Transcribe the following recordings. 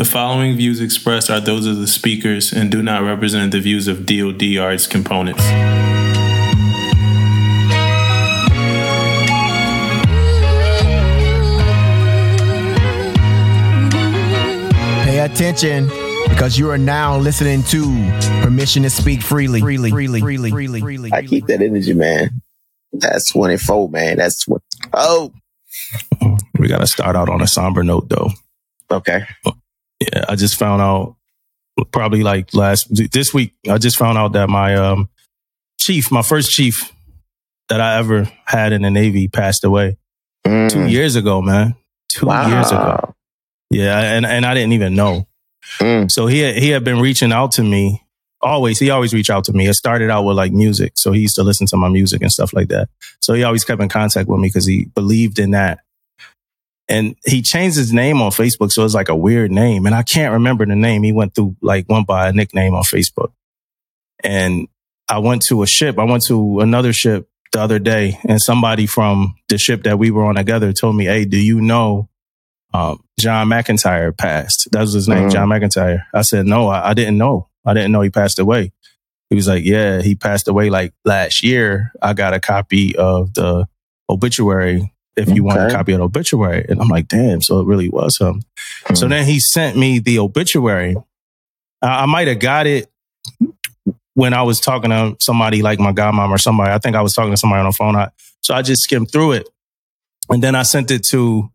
The following views expressed are those of the speakers and do not represent the views of DOD or its components. Pay attention, because you are now listening to Permission to Speak Freely. I keep that energy, man. That's 24, man. That's what. Oh, we got to start out on a somber note, though. Okay. Yeah, I just found out probably like this week, I just found out that my chief, my first chief that I ever had in the Navy passed away 2 years ago, man. Two years ago. Yeah. And I didn't even know. So he had been reaching out to me always. He always reached out to me. It started out with like music. So he used to listen to my music and stuff like that. So he always kept in contact with me because he believed in that. And he changed his name on Facebook. So it's like a weird name. And I can't remember the name. He went by a nickname on Facebook. And I went to another ship the other day. And somebody from the ship that we were on together told me, hey, do you know John McIntyre passed? That was his name, John McIntyre. I said, no, I didn't know. I didn't know he passed away. He was like, yeah, he passed away like last year. I got a copy of the obituary. If you want a copy of the obituary. And I'm like, damn, so it really was him. So then he sent me the obituary. I might have got it when I was talking to somebody like my godmom or somebody. I think I was talking to somebody on the phone. So I just skimmed through it. And then I sent it to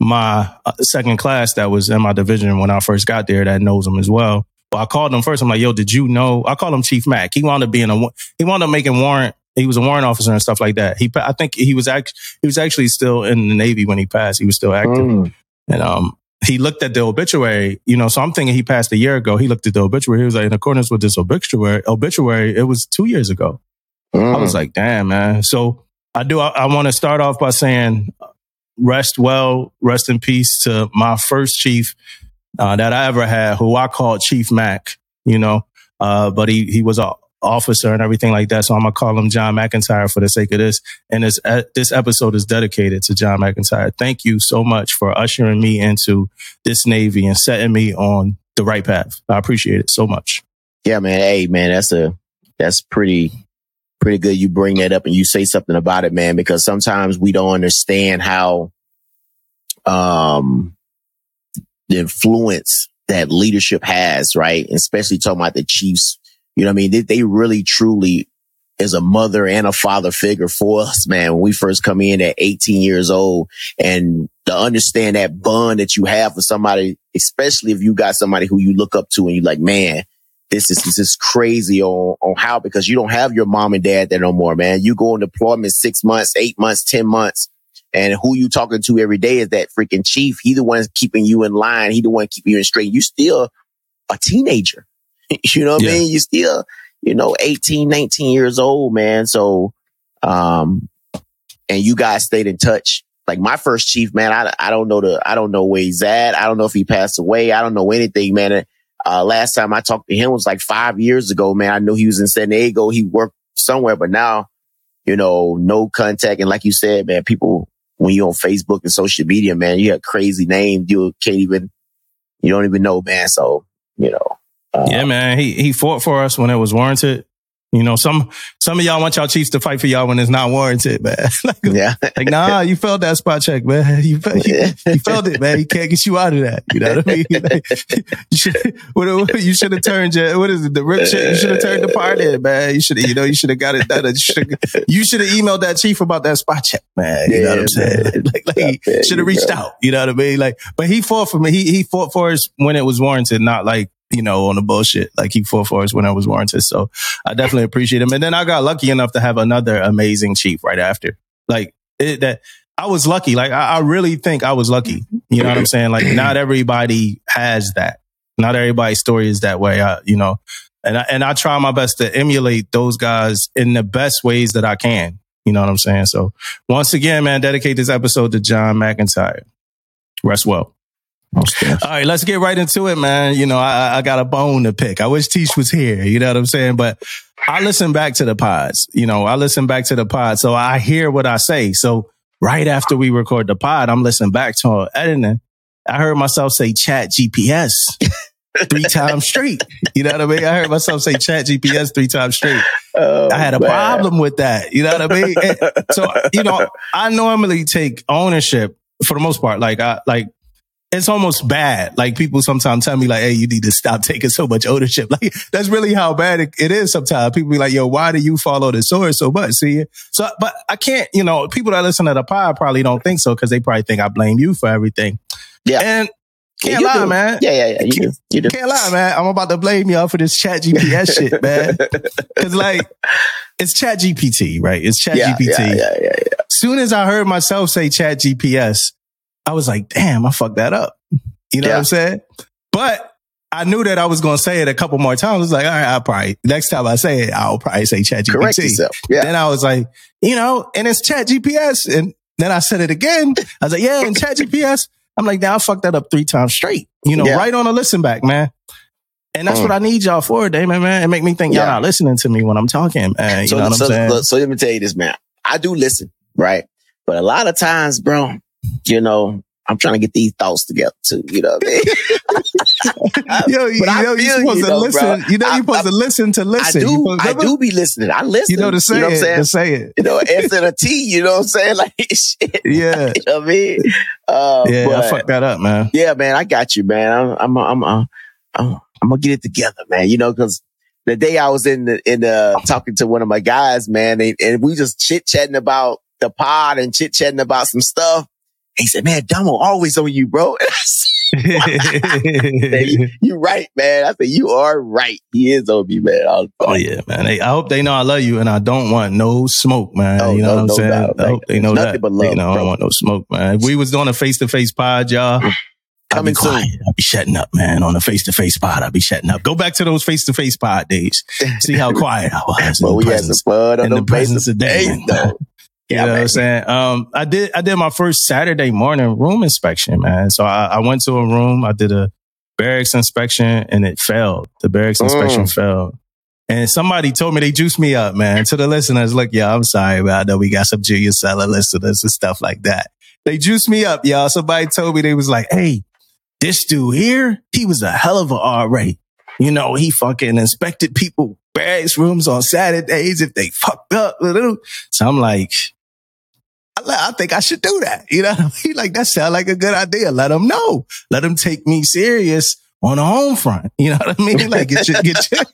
my second class that was in my division when I first got there that knows him as well. But I called him first. I'm like, yo, did you know? I called him Chief Mac. He wound up making warrant. He was a warrant officer and stuff like that. I think he was actually still in the Navy when he passed. He was still active. And he looked at the obituary, so I'm thinking he passed a year ago. He looked at the obituary. He was like, in accordance with this obituary, it was 2 years ago. I was like, damn, man. So I want to start off by saying, rest in peace to my first chief that I ever had, who I called Chief Mac, but he was a officer and everything like that. So I'm going to call him John McIntyre for the sake of this. And this episode is dedicated to John McIntyre. Thank you so much for ushering me into this Navy and setting me on the right path. I appreciate it so much. Yeah, man. Hey, man, that's pretty good. You bring that up and you say something about it, man, because sometimes we don't understand how the influence that leadership has, right? And especially talking about the chiefs. You know what I mean? They really, truly is a mother and a father figure for us, man. When we first come in at 18 years old, and to understand that bond that you have with somebody, especially if you got somebody who you look up to and you're like, man, this is crazy on how, because you don't have your mom and dad there no more, man. You go on deployment 6 months, 8 months, 10 months. And who you talking to every day is that freaking chief. He the one keeping you in line. He the one keeping you in straight. You still a teenager. You know what I mean? You still, 18, 19 years old, man. So, and you guys stayed in touch. Like my first chief, man, I don't know where he's at. I don't know if he passed away. I don't know anything, man. Last time I talked to him was like 5 years ago, man. I knew he was in San Diego. He worked somewhere, but now, no contact. And like you said, man, people, when you're on Facebook and social media, man, you have crazy names. You don't even know, man. So, yeah, man, he fought for us when it was warranted. Some of y'all want y'all chiefs to fight for y'all when it's not warranted, man. Nah, you failed that spot check, man. You failed it, man. He can't get you out of that. You know what I mean? You should have turned you should have turned the part in, man. You should have got it done. You should have emailed that chief about that spot check, man. You know what I'm saying? He should have reached out. You know what I mean? But he fought for me. He fought for us when it was warranted, not on the bullshit. He fought for us when I was warranted. So I definitely appreciate him. And then I got lucky enough to have another amazing chief right after. I was lucky. I really think I was lucky. You know what I'm saying? Not everybody has that. Not everybody's story is that way. And I try my best to emulate those guys in the best ways that I can. You know what I'm saying? So once again, man, dedicate this episode to John McIntyre. Rest well. Okay. All right, let's get right into it, man. I got a bone to pick. I wish Teach was here. You know what I'm saying? But I listen back to the pods. So I hear what I say. So right after we record the pod, I'm listening back to editing. I heard myself say chat GPS 3 times straight. You know what I mean? I heard myself say chat GPS 3 times straight. Oh, I had a problem with that. You know what I mean? And so, you know, I normally take ownership for the most part. Like, it's almost bad. Like, people sometimes tell me, like, hey, you need to stop taking so much ownership. Like, that's really how bad it is sometimes. People be like, yo, why do you follow the source so much? See? So, but I can't, you know, people that listen to the pod probably don't think so, because they probably think I blame you for everything. Yeah. And can't lie, man. Yeah. You do. Can't lie, man. I'm about to blame y'all for this chat GPS shit, man. Because, like, it's chat GPT, right? It's chat GPT. Yeah. As soon as I heard myself say chat GPS, I was like, damn, I fucked that up. You know what I'm saying? But I knew that I was going to say it a couple more times. I was like, all right, next time I say it, I'll probably say ChatGPT. Correct yourself. Yeah. Then I was like, you know, and it's ChatGPS. And then I said it again. I was like, yeah, and ChatGPS. I'm like, now I fucked that up 3 times straight. You know, right on a listen back, man. And that's what I need y'all for, Damon, man. It make me think y'all not listening to me when I'm talking, man. You know what I'm saying? Look, so let me tell you this, man. I do listen, right? But a lot of times, bro, you know, I'm trying to get these thoughts together too, you know what I mean? Yo, you're supposed to listen. You know, you're supposed to listen to listen. I do be listening. I listen. You know, to say it. You know, S and a T, you know what I'm saying? Like, shit. Yeah. You know what I mean? I fucked that up, man. Yeah, man, I got you, man. I'm gonna get it together, man. You know, because the day I was in the talking to one of my guys, man, and we just chit-chatting about the pod and chit-chatting about some stuff. He said, man, Domo always on you, bro. And I said, you right, man. I said, you are right. He is on me, man. Oh, yeah, man. Hey, I hope they know I love you, and I don't want no smoke, man. No, you know what I'm saying? Doubt, I hope they know that. But love, you know, I don't want no smoke, man. If we was doing a face-to-face pod, y'all, I'd be quiet. I'd be shutting up, man. On a face-to-face pod, I'd be shutting up. Go back to those face-to-face pod days. See how quiet I was in the presence of Dave, though. Yeah, you know what I'm saying? I did my first Saturday morning room inspection, man. So I went to a room. I did a barracks inspection, and it failed. The barracks inspection failed. And somebody told me, they juiced me up, man. To the listeners, look, y'all, I'm sorry, but I know we got some junior seller listeners and stuff like that. They juiced me up, y'all. Somebody told me, they was like, hey, this dude here, he was a hell of a RA. You know, he fucking inspected people barracks rooms on Saturdays if they fucked up. So I'm like, I think I should do that. You know what I mean? Like, that sounds like a good idea. Let them know. Let them take me serious on the home front. You know what I mean? Like, get it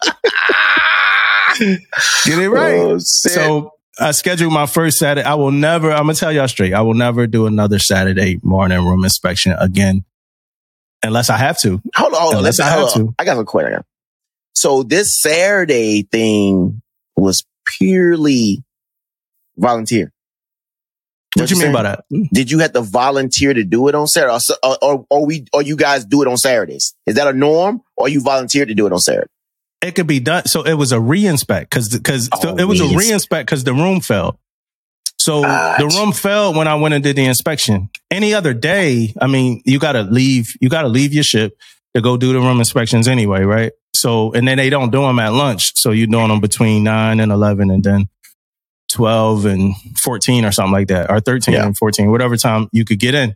right. Oh, so I scheduled my first Saturday. I'm going to tell y'all straight. I will never do another Saturday morning room inspection again. Unless I have to. Hold on. Unless I have to. I got some questions. So this Saturday thing was purely volunteer. What do you mean by that? Did you have to volunteer to do it on Saturday? Or you guys do it on Saturdays? Is that a norm? Or you volunteered to do it on Saturday? It could be done. So it was a reinspect because the room fell. So the room fell when I went and did the inspection. Any other day, I mean, you got to leave your ship to go do the room inspections anyway, right? So, and then they don't do them at lunch. So you're doing them between 9 and 11 and then 12 and 14 or something like that, or 13 and 14, whatever time you could get in.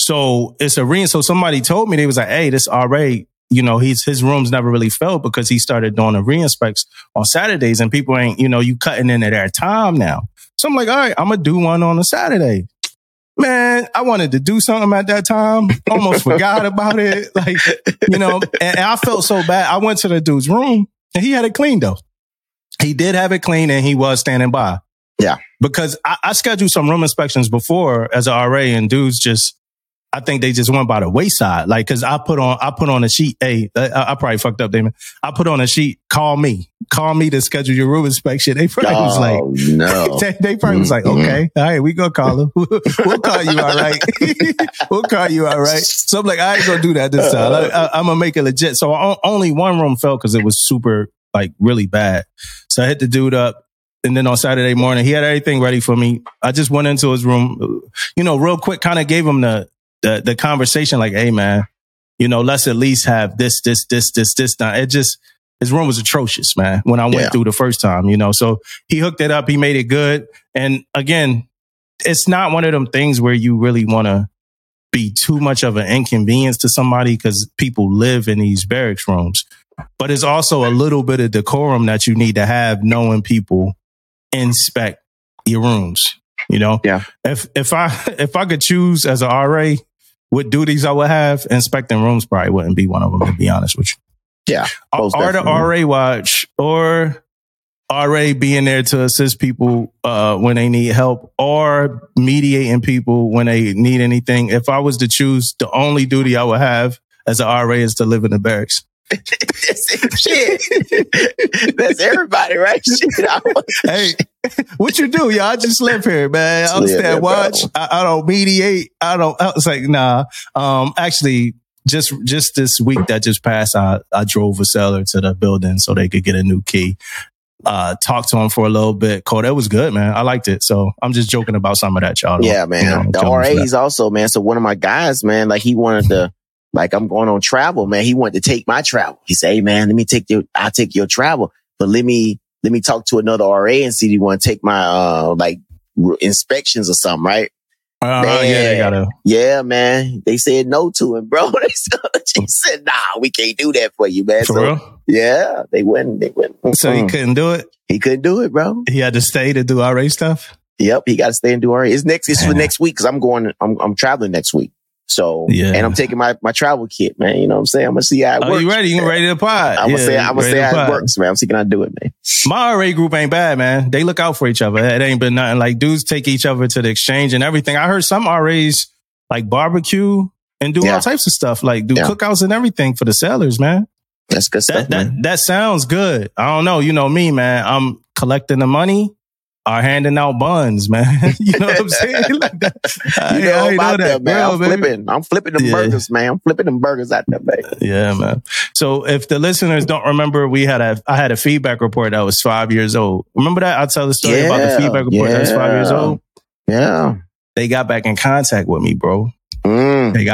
So it's a ring. So somebody told me, they was like, hey, this RA, you know, his room's never really filled because he started doing the re-inspects on Saturdays, and people ain't, you know, you cutting in at their time now. So I'm like, all right, I'm going to do one on a Saturday. Man, I wanted to do something at that time. Almost forgot about it. Like, you know, and I felt so bad. I went to the dude's room and he had it clean though. He did have it clean, and he was standing by. Yeah. Because I scheduled some room inspections before as an RA, and dudes I think they just went by the wayside. Like, cause I put on a sheet. Hey, I probably fucked up, Damon. I put on a sheet. Call me to schedule your room inspection. They probably was like, no. They probably was like, okay, all right, we gonna call him. We'll call you, all right. We'll call you, all right. So I'm like, I ain't gonna do that this time. I'm gonna make it legit. So only one room fell because it was super, like, really bad. So I hit the dude up, and then on Saturday morning, he had everything ready for me. I just went into his room, you know, real quick, kind of gave him the conversation, like, hey, man, you know, let's at least have this done. It just, his room was atrocious, man, when I went through the first time, you know. So he hooked it up. He made it good. And again, it's not one of them things where you really want to be too much of an inconvenience to somebody because people live in these barracks rooms. But it's also a little bit of decorum that you need to have, knowing people inspect your rooms. You know, yeah. If I could choose as an RA what duties I would have, inspecting rooms probably wouldn't be one of them, to be honest with you. Yeah. Or the RA watch, or RA being there to assist people when they need help, or mediating people when they need anything. If I was to choose, the only duty I would have as an RA is to live in the barracks. Shit. That's everybody, right? Shit. Hey, what you do, y'all? I just live here, man. I stand there, watch. I don't mediate. I don't. I was like, nah. Actually, just this week that just passed, I drove a seller to the building so they could get a new key. Talked to him for a little bit. Cole, that was good, man. I liked it. So I'm just joking about some of that, y'all. Yeah, man. You know, the RAs also, man. So one of my guys, man, like he wanted to. Like, I'm going on travel, man. He wanted to take my travel. He said, hey, man, I'll take your travel, but let me talk to another RA and see if you want to take my, inspections or something, right? Yeah, man. They said no to him, bro. She said, nah, we can't do that for you, man. For real? Yeah, they wouldn't. So he couldn't do it? He couldn't do it, bro. He had to stay to do RA stuff? Yep. He got to stay and do RA. It's for next week because I'm traveling next week. So, yeah. And I'm taking my travel kit, man. You know what I'm saying? I'm going to see how it works. Are you ready? You ready to pod? I'm going to say how it works, man. I'm seeing how to do it, man. My RA group ain't bad, man. They look out for each other. It ain't been nothing. Like, dudes take each other to the exchange and everything. I heard some RAs, like, barbecue and do all types of stuff. Like, do cookouts and everything for the sellers, man. That's good stuff, man. That sounds good. I don't know. You know me, man. I'm collecting the money. Are handing out buns, man. You know what I'm saying? Like that. You know about that, man. Girl, I'm flipping them burgers, man. I'm flipping them burgers out there, baby. Yeah, man. So if the listeners don't remember, I had a feedback report that was 5 years old. Remember that? I'll tell the story about the feedback report that was 5 years old. Yeah. They got back in contact with me, bro. Mm. They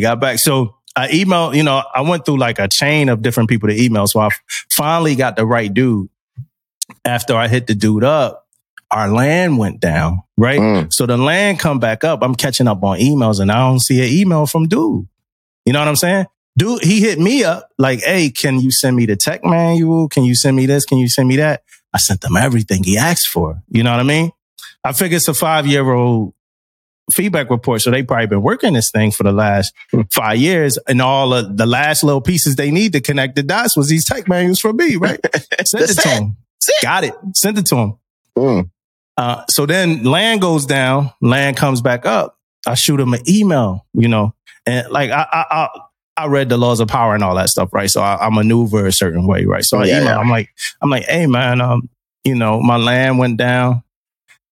got back. So I emailed, you know, I went through like a chain of different people to email. So I finally got the right dude. After I hit the dude up, our land went down, right? Mm. So the land come back up. I'm catching up on emails and I don't see an email from dude. You know what I'm saying? Dude, he hit me up like, hey, can you send me the tech manual? Can you send me this? Can you send me that? I sent him everything he asked for. You know what I mean? I figure it's a 5-year-old feedback report. So they probably been working this thing for the last 5 years, and all of the last little pieces they need to connect the dots was these tech manuals from me, right? Send it to him. Got it. Send it to him. Mm. So then land goes down, land comes back up. I shoot him an email, you know, and like I read the laws of power and all that stuff, right? So I maneuver a certain way, right? So I email. I'm like, hey man, you know, my land went down,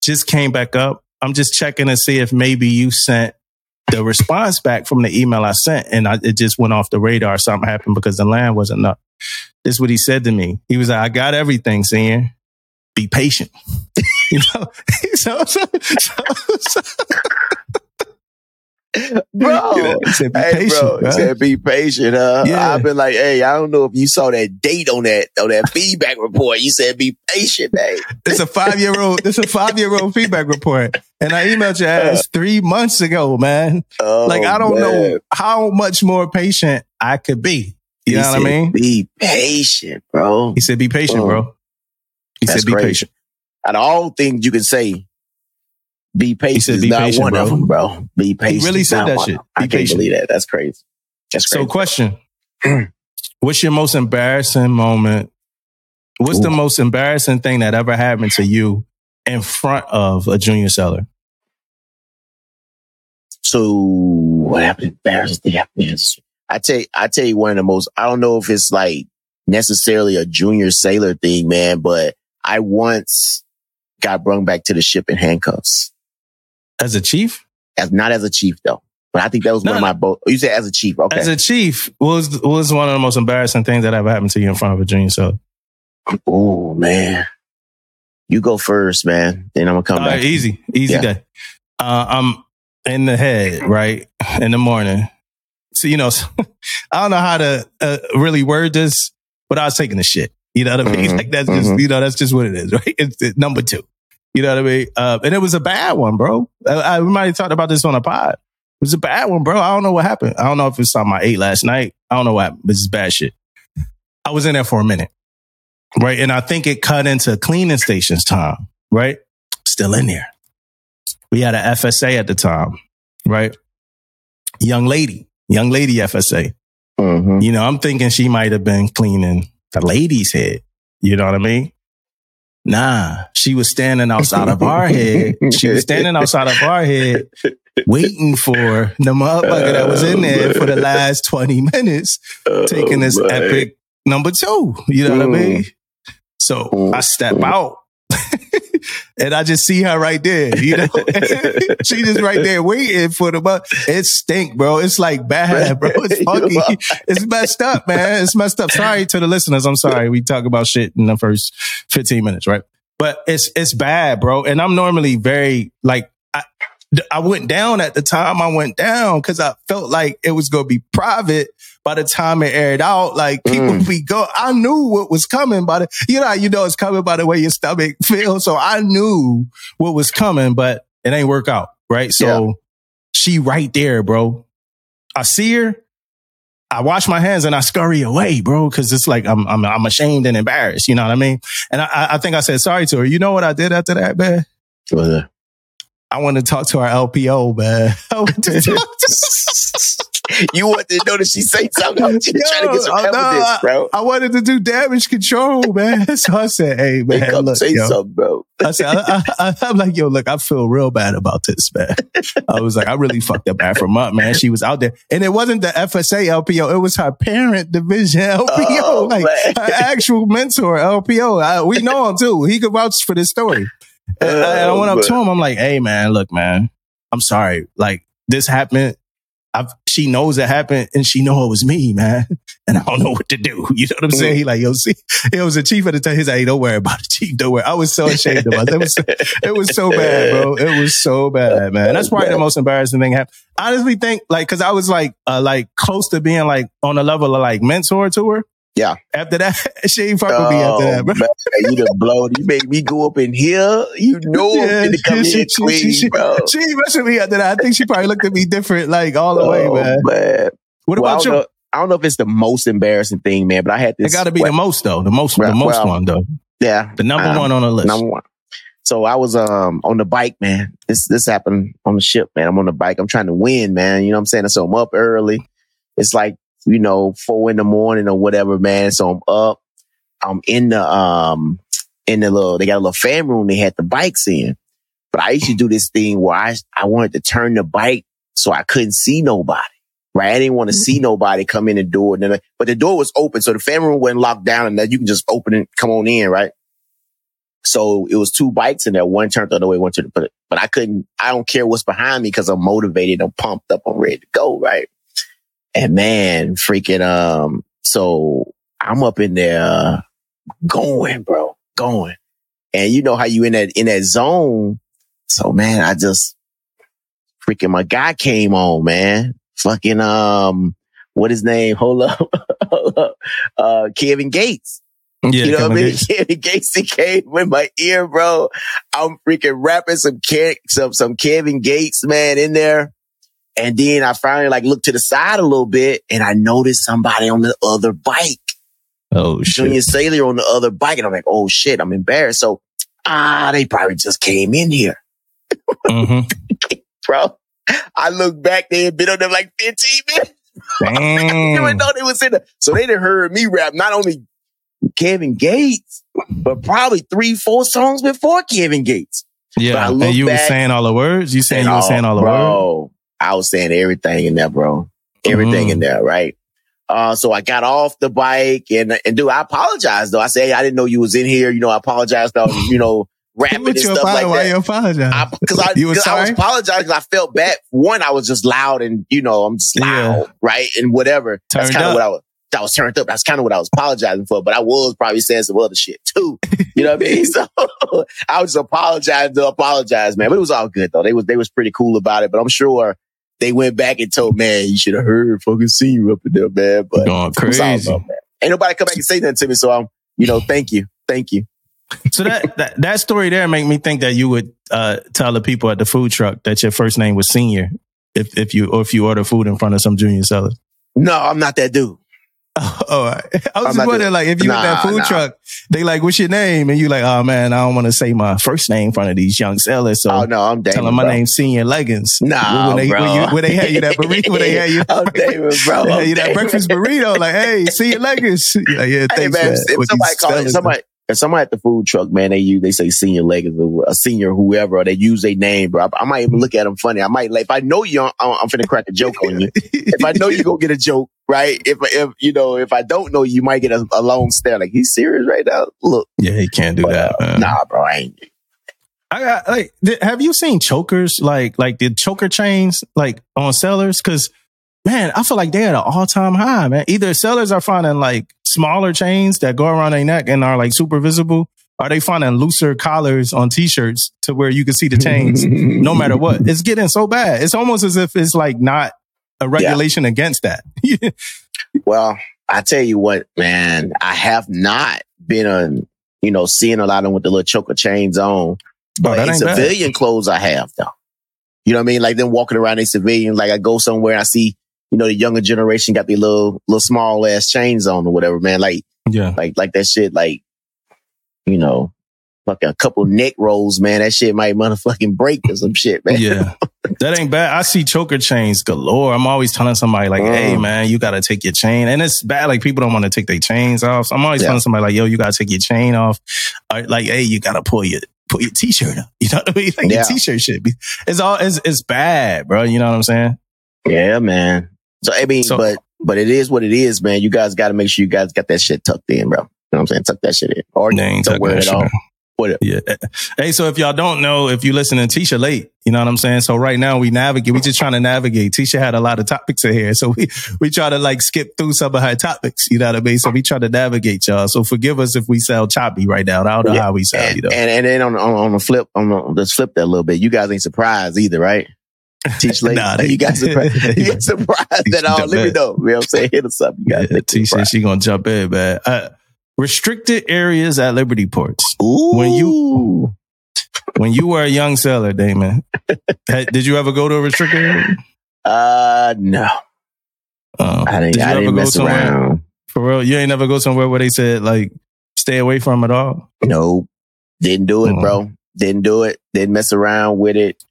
just came back up. I'm just checking to see if maybe you sent the response back from the email I sent, and it just went off the radar. Something happened because the land wasn't up. This is what he said to me. He was like, I got everything, senior. Be patient. You know, bro. You know, said be patient, bro. He said be patient. Yeah. I've been like, hey, I don't know if you saw that date on that feedback report. You said be patient, man. It's a 5-year-old. It's a 5-year-old feedback report, and I emailed your ass 3 months ago, man. Oh, like I don't know how much more patient I could be. You know what I mean? Be patient, bro. He said, be patient, bro. He said, be patient. Out of all things you can say, be patient. He said, be patient, one of them, bro. Be patient. He really said that shit. I can't believe that. That's crazy. That's crazy. So question, what's your most embarrassing moment? What's the most embarrassing thing that ever happened to you in front of a junior seller? So what happened? Embarrassing thing. I tell you one of the most, I don't know if it's like necessarily a junior sailor thing, man, but I once got brung back to the ship in handcuffs. As a chief? Not as a chief, though. But I think that was one of my... You said as a chief, okay. As a chief, what was one of the most embarrassing things that ever happened to you in front of a junior seller? Oh, man. You go first, man. Then I'm going to come back. Right, easy day. I'm in the head, right? In the morning. So, you know, I don't know how to really word this, but I was taking the shit. You know what I mean? Mm-hmm. Like that's just, you know, that's just what it is, right? It's number two. You know what I mean? And it was a bad one, bro. We might have talked about this on a pod. It's a bad one, bro. I don't know what happened. I don't know if it's something I ate last night. I don't know what happened, but it's bad shit. I was in there for a minute, right? And I think it cut into cleaning stations time, right? Still in there. We had an FSA at the time, right? Young lady FSA. Mm-hmm. You know, I'm thinking she might have been cleaning the ladies' head. You know what I mean? Nah, she was standing outside of our head. She was standing outside of our head waiting for the motherfucker that was in there for the last 20 minutes taking this epic number two. You know what I mean? So I step out and I just see her right there. You know, she just right there waiting for the mother. It stink, bro. It's like bad, bro. It's funky. It's messed up, man. It's messed up. Sorry to the listeners. I'm sorry. We talk about shit in the first 15 minutes, right? But it's bad, bro. And I'm normally very like, I went down at the time. I went down because I felt like it was going to be private by the time it aired out. Like people be go. I knew what was coming by the, you know, it's coming by the way your stomach feels. So I knew what was coming, but it ain't work out. Right. So She right there, bro. I see her. I wash my hands and I scurry away, bro. Cause it's like, I'm ashamed and embarrassed. You know what I mean? And I think I said sorry to her. You know what I did after that, man? What was that? I want to talk to our LPO, man. I want to talk to... You wanted to know that she said something. I'm just trying to get some evidence, bro. I wanted to do damage control, man. So I said, "Hey, man, come look, say something, bro." I said, "I'm like, yo, look, I feel real bad about this, man." I was like, "I really fucked up Afram up, man." She was out there, and it wasn't the FSA LPO; it was her parent division LPO, her actual mentor LPO. We know him too; he could vouch for this story. I went up to him. I'm like, "Hey, man, look, man, I'm sorry. Like, this happened. She knows it happened, and she know it was me, man. And I don't know what to do." You know what I'm saying? He like, yo, see, it was the chief at the time. He's like, "Hey, don't worry about it, chief. Don't worry." I was so ashamed of myself. It was so bad, bro. It was so bad, man. That's probably the most embarrassing thing happened. I honestly think, like, because I was like close to being like on the level of like mentor to her. Yeah. After that, she ain't fucking me after that, bro. Man, you done blown. You make me go up in here. You know I'm going to come in clean, bro. She ain't messing me after that. I think she probably looked at me different, like, all the way, man. What about you? I don't know if it's the most embarrassing thing, man, but I had this. It got to be the most, though. The most one, though. Yeah. The number one on the list. Number one. So I was on the bike, man. This happened on the ship, man. I'm on the bike. I'm trying to win, man. You know what I'm saying? So I'm up early. It's like, 4 a.m. or whatever, man. So I'm up. I'm in the little, they got a little fan room they had the bikes in. But I used to do this thing where I wanted to turn the bike so I couldn't see nobody. Right? I didn't want to see nobody come in the door. But the door was open. So the fan room wasn't locked down and that you can just open it, come on in, right? So it was two bikes in there. One turned the other way, one turned the other. But I don't care what's behind me because I'm motivated. I'm pumped up. I'm ready to go, right? And man, freaking, so I'm up in there going. And you know how you in that zone. So man, I just freaking, my guy came on, man. Fucking, what his name? Hold up. Kevin Gates. Yeah, you know what I mean? Kevin Gates, he came in my ear, bro. I'm freaking rapping some Kevin Gates, man, in there. And then I finally looked to the side a little bit and I noticed somebody on the other bike. Oh, shit. Junior Sailor on the other bike. And I'm like, oh, shit, I'm embarrassed. So, they probably just came in here. Mm-hmm. Bro, I look back, they had been on them like 15 minutes. I didn't know they was in there. So they done heard me rap, not only Kevin Gates, but probably 3-4 songs before Kevin Gates. Yeah, and you were saying all the words? You saying you were saying all the words? I was saying everything in there, bro. Everything in there, right? So I got off the bike and dude, I apologized though. I said, hey, I didn't know you was in here. You know, I apologized. I was, rapping and stuff like that. Why you apologizing? I was apologizing because I felt bad. One, I was just loud and, I'm just loud, right? And whatever. That's kind of what I was turned up. That's kind of what I was apologizing for, but I was probably saying some other shit too. You know what I mean? So I was apologizing to apologize, man. But it was all good though. They was pretty cool about it, but I'm sure they went back and told, man, you should have heard fucking see you up in there, man. But going crazy. Up, man. Ain't nobody come back and say nothing to me. So I'm, thank you. So that story there made me think that you would tell the people at the food truck that your first name was Senior if you order food in front of some junior sellers? No, I'm not that dude. Oh, all right. I was just wondering, like, if you in that food truck, they like, what's your name? And you like, oh man, I don't want to say my first name in front of these young sellers. So I'm David, tell them my name's Senior Leggings. Nah, when they had you that burrito, when they had you, I'm David, bro. They had you that breakfast burrito, like, hey, Senior Leggings. Like, yeah, hey, man, if somebody calls somebody. If somebody at the food truck, man, they say Senior Leggings or a senior whoever, or they use their name, bro. I might even look at them funny. I might, like, if I know you, I'm finna crack a joke on you. If I know you go get a joke, right? If you know, if I don't know you, you might get a long stare. Like, he's serious right now? Look. Yeah, he can't do that, man. Nah, bro, I ain't. I got, like, have you seen chokers, like the choker chains, like, on sellers? Cause, man, I feel like they're at an all-time high, man. Either sellers are finding, like, smaller chains that go around their neck and are like super visible, are they finding looser collars on t-shirts to where you can see the chains no matter what? It's getting so bad. It's almost as if it's like not a regulation against that. Well, I tell you what, man, I have not been seeing a lot of them with the little choker chains on, but in civilian clothes I have though. You know what I mean? Like them walking around in civilian, like I go somewhere and I see, you know, the younger generation got their little small ass chains on or whatever, man. Like, yeah, like that shit, like, you know, fucking a couple neck rolls, man. That shit might motherfucking break or some shit, man. Yeah, that ain't bad. I see choker chains galore. I'm always telling somebody like, hey, man, you got to take your chain. And it's bad. Like, people don't want to take their chains off. So I'm always telling somebody like, yo, you got to take your chain off. Like, hey, you got to put your t-shirt up. You know what I mean? Like, your t-shirt should be. It's bad, bro. You know what I'm saying? Yeah, man. So, I mean, but it is what it is, man. You guys got to make sure you guys got that shit tucked in, bro. You know what I'm saying? Tuck that shit in. Or don't wear it at all. Whatever. Yeah. Hey, so if y'all don't know, if you listening to Tisha late, you know what I'm saying? So right now we just trying to navigate. Tisha had a lot of topics in here. So we try to like skip through some of her topics, you know what I mean? So we try to navigate y'all. So forgive us if we sound choppy right now. I don't know how we sound, you know. And then let's flip that a little bit. You guys ain't surprised either, right? Teach late. Nah, you got surprised. You got surprised at all. Let me know. You know what I'm saying? Hit us up. You got Teach said she gonna jump in, man. Restricted areas at Liberty Ports. Ooh. When you were a young seller, Damon, did you ever go to a restricted area? No. I didn't mess around. For real, you ain't never go somewhere where they said like stay away from it all. No, didn't do it, bro. Didn't do it. Didn't mess around with it.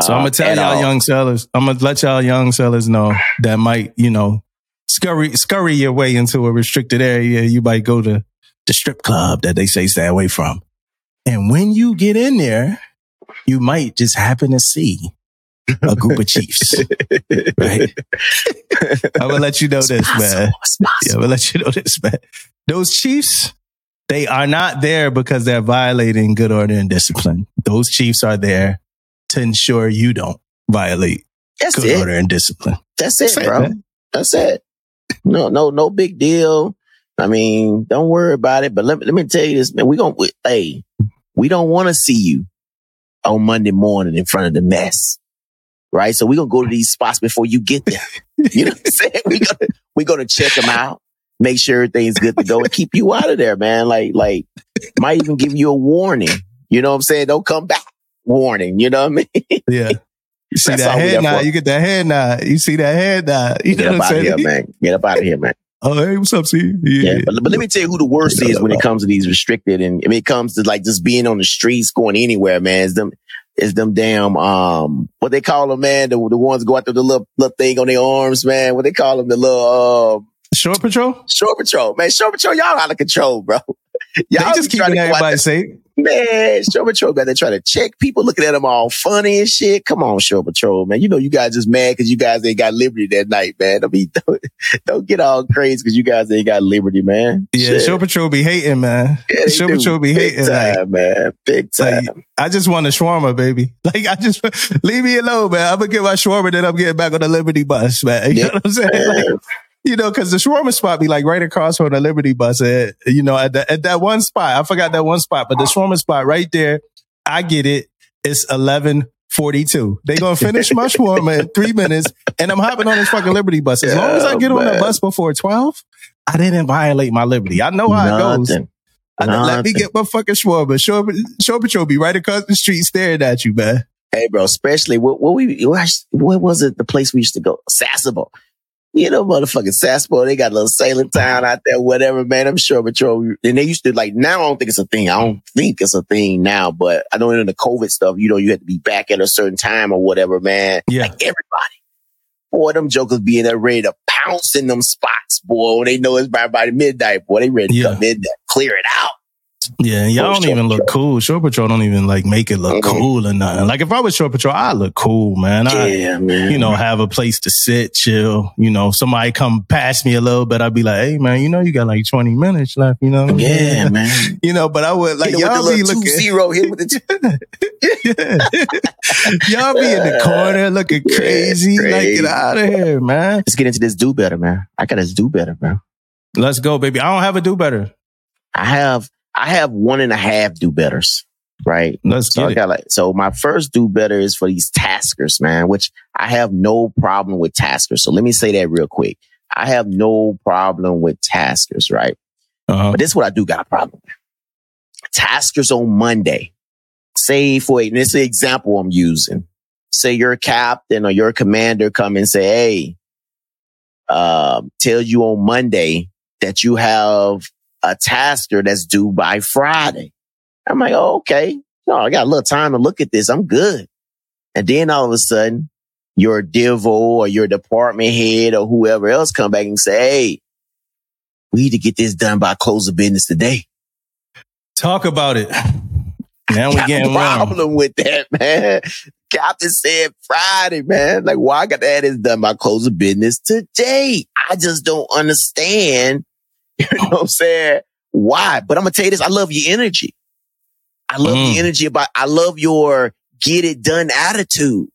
So I'm going to tell y'all young sellers, I'm going to let y'all young sellers know that might, you know, scurry your way into a restricted area. You might go to the strip club that they say stay away from. And when you get in there, you might just happen to see a group of chiefs, right? I'm going to let you know this, man. Yeah, I'm going to let you know this, man. Those chiefs, they are not there because they're violating good order and discipline. Those chiefs are there to ensure you don't violate good order and discipline. That's it, bro. Man. That's it. No big deal. I mean, don't worry about it. But let me tell you this, man. We don't want to see you on Monday morning in front of the mess, right? So we are gonna go to these spots before you get there. You know what I'm saying? We gonna check them out, make sure everything's good to go, and keep you out of there, man. Like might even give you a warning. You know what I'm saying? Don't come back. Warning, you know what I mean? Yeah. You see that head nod. You get that head nod. You see that head nod. You get up out of here, man. Get up out of here, man. Oh, hey, what's up, C? Yeah. But let me tell you who the worst is when it comes to these restricted, and when it comes to like just being on the streets, going anywhere, man. It's them damn what they call them, man. The ones go out there with the little thing on their arms, man. What they call them, the little Shore Patrol? Shore Patrol, man. Shore Patrol, y'all out of control, bro. Y'all just keeping everybody safe. Man, Shore Patrol got to try to check people, looking at them all funny and shit. Come on, Shore Patrol, man. You know you guys just mad because you guys ain't got liberty that night, man. I mean, don't get all crazy because you guys ain't got liberty, man. Yeah, Shore Patrol be hating, man. Yeah, Shore Patrol be hating. Big time, like, man. Big time. Like, I just want a shawarma, baby. Like, I just leave me alone, man. I'm going to get my shawarma, then I'm getting back on the Liberty bus, man. You know what I'm saying? Like, you know, because the shawarma spot be like right across from the Liberty bus. At that one spot, I forgot that one spot, but the shawarma spot right there, I get it. It's 11:42. They gonna finish my shawarma in 3 minutes, and I'm hopping on this fucking Liberty bus. As long as I get on that bus before 12, I didn't violate my liberty. I know how it goes. Let me get my fucking shawarma. Shore Patrol be right across the street staring at you, man. Hey, bro, especially what was it? The place we used to go, Sasebo. You know, motherfucking Sasebo, they got a little sailing town out there, whatever, man. I'm sure patrol. And they used to, like, now I don't think it's a thing. I don't think it's a thing now, but I know in the COVID stuff, you know, you had to be back at a certain time or whatever, man. Yeah. Like everybody. Boy, them jokers be in there ready to pounce in them spots, boy. When they know it's by midnight, boy, they ready to come in there, clear it out. Yeah, and y'all don't even look cool. Shore Patrol don't even like make it look cool or nothing. Like if I was Shore Patrol, I look cool, man. You know, have a place to sit, chill. You know, somebody come past me a little bit, I'd be like, hey, man, you know, you got like 20 minutes left, you know? Yeah, man. You know, but I would like, y'all be looking 2-0 hit with the y'all be in the corner looking crazy. Like, get out of here, man. Let's get into this do better, man. I got this do better, bro. Let's go, baby. I don't have a do better. I have 1.5 do betters, right? So my first do better is for these taskers, man, which I have no problem with taskers. So let me say that real quick. I have no problem with taskers, right? But this is what I do got a problem with. Taskers on Monday, and this is an example I'm using. Say your captain or your commander come and say, hey, tell you on Monday that you have a tasker that's due by Friday. I'm like, oh, okay. No, I got a little time to look at this. I'm good. And then all of a sudden, your DIVO or your department head or whoever else come back and say, hey, we need to get this done by close of business today. Talk about it. Now we got a problem with that, man. Captain said Friday, man. Like, why I got to have this done by close of business today? I just don't understand. You know what I'm saying? Why? But I'm going to tell you this. I love your energy. I love the energy I love your get it done attitude.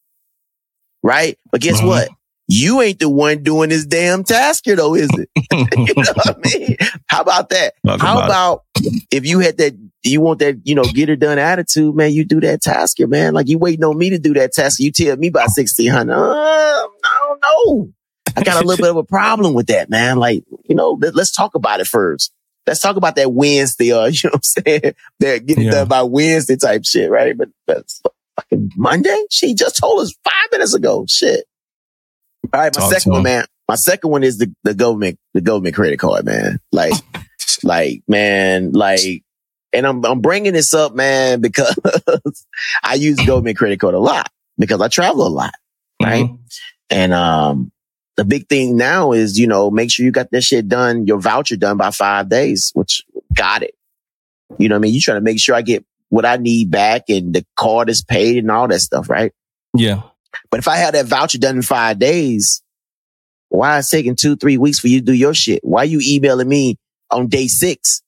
Right? But guess what? You ain't the one doing this damn tasker though, is it? You know what I mean? How about that? How about if you had that, you want that, you know, get it done attitude, man, you do that tasker, man. Like you waiting on me to do that tasker. You tell me by 1600. I don't know. I got a little bit of a problem with that, man. Like, you know, let's talk about it first. Let's talk about that Wednesday, you know what I'm saying? They're getting done by Wednesday type shit, right? But that's fucking Monday? She just told us 5 minutes ago. Shit. All right, My second one is the government credit card, man. And I'm bringing this up, man, because I use government credit card a lot because I travel a lot, right? Mm-hmm. And, the big thing now is, you know, make sure you got that shit done, your voucher done by 5 days, which got it. You know what I mean? You trying to make sure I get what I need back and the card is paid and all that stuff, right? Yeah. But if I had that voucher done in 5 days, why is it taking 2-3 weeks for you to do your shit? Why are you emailing me on day 6,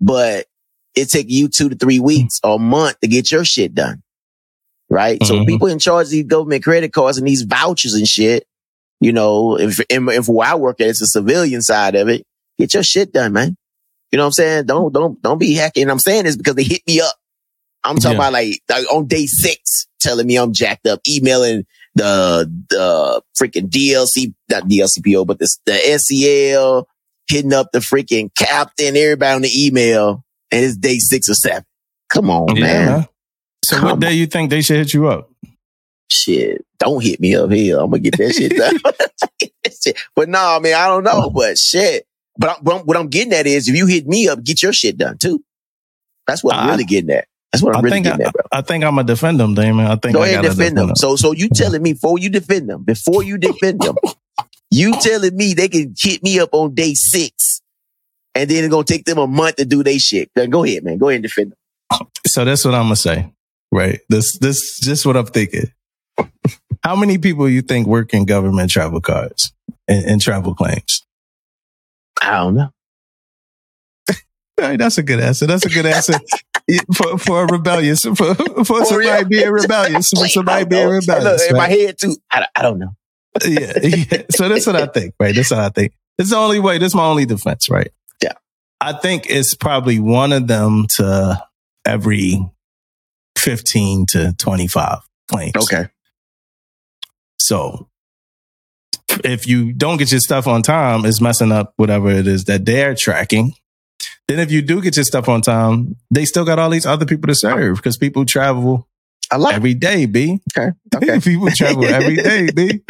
but it take you 2 to 3 weeks or a month to get your shit done, right? Mm-hmm. So people in charge of these government credit cards and these vouchers and shit, you know, if where I work at, it's the civilian side of it. Get your shit done, man. You know what I'm saying? Don't be hacking. And I'm saying this because they hit me up. I'm talking about like on day 6, telling me I'm jacked up, emailing the freaking DLC, not DLCPO, but the SCL, hitting up the freaking captain, everybody on the email. And it's day 6 or 7. Come on, man. So what day you think they should hit you up? Shit, don't hit me up here. I'm gonna get that shit done. But no, I mean, I don't know, but shit. But what I'm getting at is if you hit me up, get your shit done too. That's what I'm really getting at. That's what I'm really getting at, bro. I think I'm gonna defend them, Damon. Go ahead and defend them. So you telling me before you defend them, you telling me they can hit me up on day 6 and then it's gonna take them a month to do their shit. Then go ahead, man. Go ahead and defend them. So that's what I'm gonna say. Right. This just what I'm thinking. How many people you think work in government travel cards and travel claims? I don't know. That's a good answer. For a rebellious, for somebody being rebellious, for somebody being rebellious. In my head too. I don't know. Yeah. So that's what I think, right? That's how I think. It's the only way. That's my only defense, right? Yeah. I think it's probably one of them to every 15 to 25. Claims. Okay. So if you don't get your stuff on time, it's messing up whatever it is that they're tracking. Then if you do get your stuff on time, they still got all these other people to serve because people travel I love every day, B. Okay. People travel every day, B.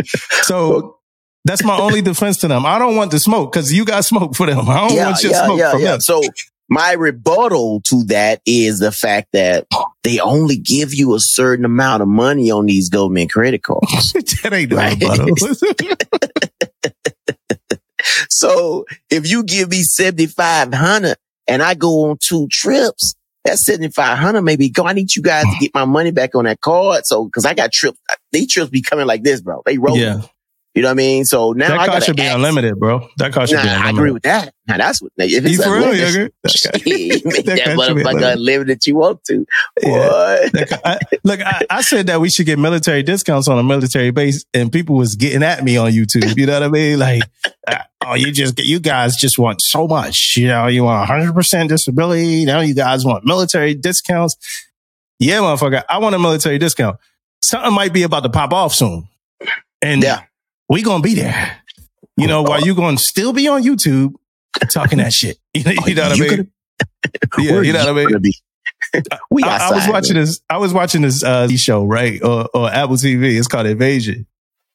So that's my only defense to them. I don't want the smoke because you got smoke for them. I don't want your smoke from them. So my rebuttal to that is the fact that they only give you a certain amount of money on these government credit cards. That ain't no rebuttal. So if you give me $7,500 and I go on 2 trips, that $7,500 may be gone. I need you guys to get my money back on that card. So, because I got trips, these trips be coming like this, bro. They roll. Yeah. You know what I mean? So now that car should be unlimited, bro. That car should be unlimited. I agree with that. Now that's what. If it's for real, Younger. Make that motherfucker unlimited you want to. Yeah. Look, I said that we should get military discounts on a military base, and people was getting at me on YouTube. You know what I mean? Like, oh, you guys just want so much. You know, you want 100% disability. Now you guys want military discounts. Yeah, motherfucker, I want a military discount. Something might be about to pop off soon, and we gonna be there, you know, while you gonna still be on YouTube talking that shit. You know what I mean? Yeah, you know what I mean. I was watching this. I was watching this show, right, or Apple TV. It's called Invasion,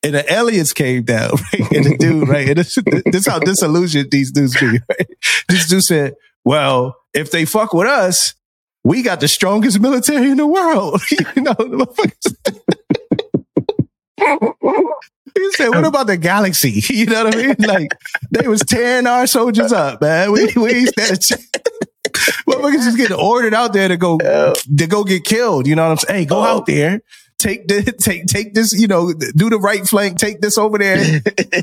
and the aliens came down, right, and the dude, right, and this how disillusioned these dudes be. Right? This dude said, "Well, if they fuck with us, we got the strongest military in the world." You know, the he said, "What about the galaxy?" You know what I mean? Like they was tearing our soldiers up, man. We ain't that shit. Motherfuckers just getting ordered out there to go get killed. You know what I'm saying? Hey, go out there, take this. You know, do the right flank, take this over there.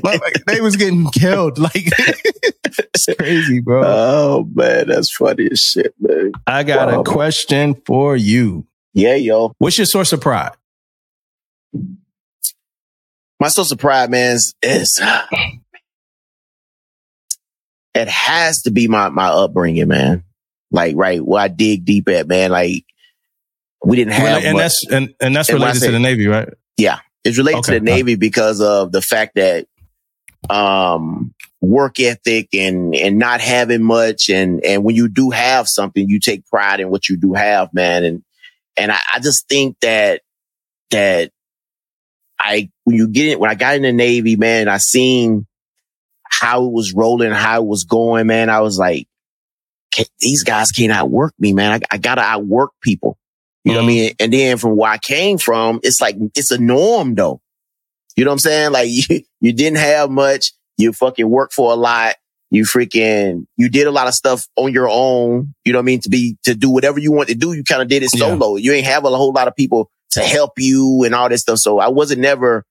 Like, they was getting killed. Like it's crazy, bro. Oh man, that's funny as shit, man. I got a question for you. Yeah, yo. What's your source of pride? My source of pride, man, is it has to be my upbringing, man. Like, right, where I dig deep at, man. Like, we didn't have much. That's related to the Navy, right? Yeah, it's related to the Navy because of the fact that work ethic and not having much, and when you do have something, you take pride in what you do have, man. And I just think that. When I got in the Navy, man, I seen how it was rolling, how it was going, man. I was like, these guys can't outwork me, man. I gotta outwork people. You know what I mean? And then from where I came from, it's like, it's a norm though. You know what I'm saying? Like you didn't have much. You fucking worked for a lot. You did a lot of stuff on your own. You know what I mean? To do whatever you want to do. You kind of did it solo. You ain't have a whole lot of people to help you and all this stuff. So I wasn't never,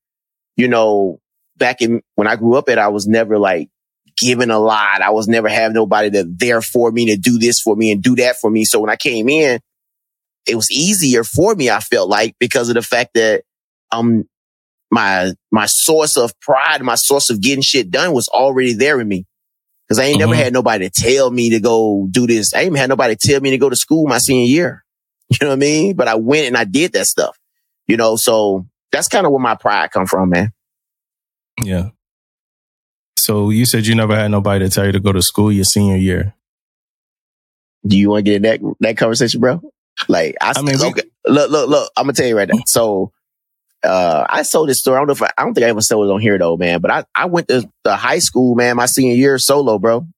you know, back in when I grew up I was never like given a lot. I was never having nobody there for me to do this for me and do that for me. So when I came in, it was easier for me, I felt like, because of the fact that my source of pride, my source of getting shit done was already there in me. Cause I ain't never had nobody to tell me to go do this. I ain't even had nobody tell me to go to school my senior year. You know what I mean? But I went and I did that stuff, you know? So that's kind of where my pride come from, man. Yeah. So you said you never had nobody to tell you to go to school your senior year. Do you want to get in that conversation, bro? Like, look, I'm going to tell you right now. So, I sold this story. I don't think I ever sold it on here though, man, but I went to the high school, man, my senior year solo, bro.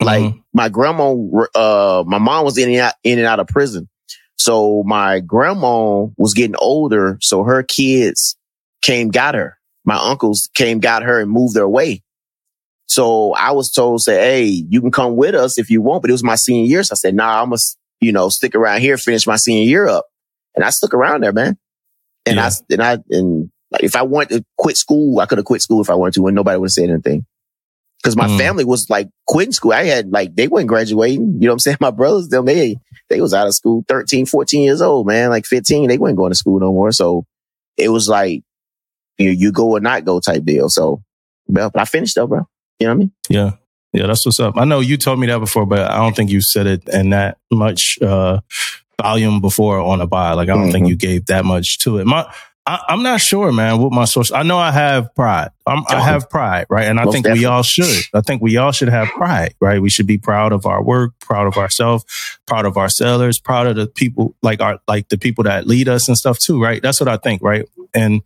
Like my grandma, my mom was in and out of prison. So my grandma was getting older, so her kids came, got her. My uncles came, got her, and moved her away. So I was told, say, hey, you can come with us if you want, but it was my senior year. So I said, nah, I'm going to, you know, stick around here, finish my senior year up. And I stuck around there, man. And I if I wanted to quit school, I could have quit school if I wanted to, and nobody would have said anything. Because my family was like quitting school. I had like, they weren't graduating. You know what I'm saying? My brothers, they was out of school 13, 14 years old, man. Like 15, they weren't going to school no more. So it was like, you go or not go type deal. So, but I finished though, bro. You know what I mean? Yeah. Yeah. That's what's up. I know you told me that before, but I don't think you said it in that much volume before on a buy. Like, I don't think you gave that much to it. My I'm not sure, man, what my social... I know I have pride. I have pride, right? And I think we all should. I think we all should have pride, right? We should be proud of our work, proud of ourselves, proud of our sellers, proud of the people, like the people that lead us and stuff too, right? That's what I think, right? And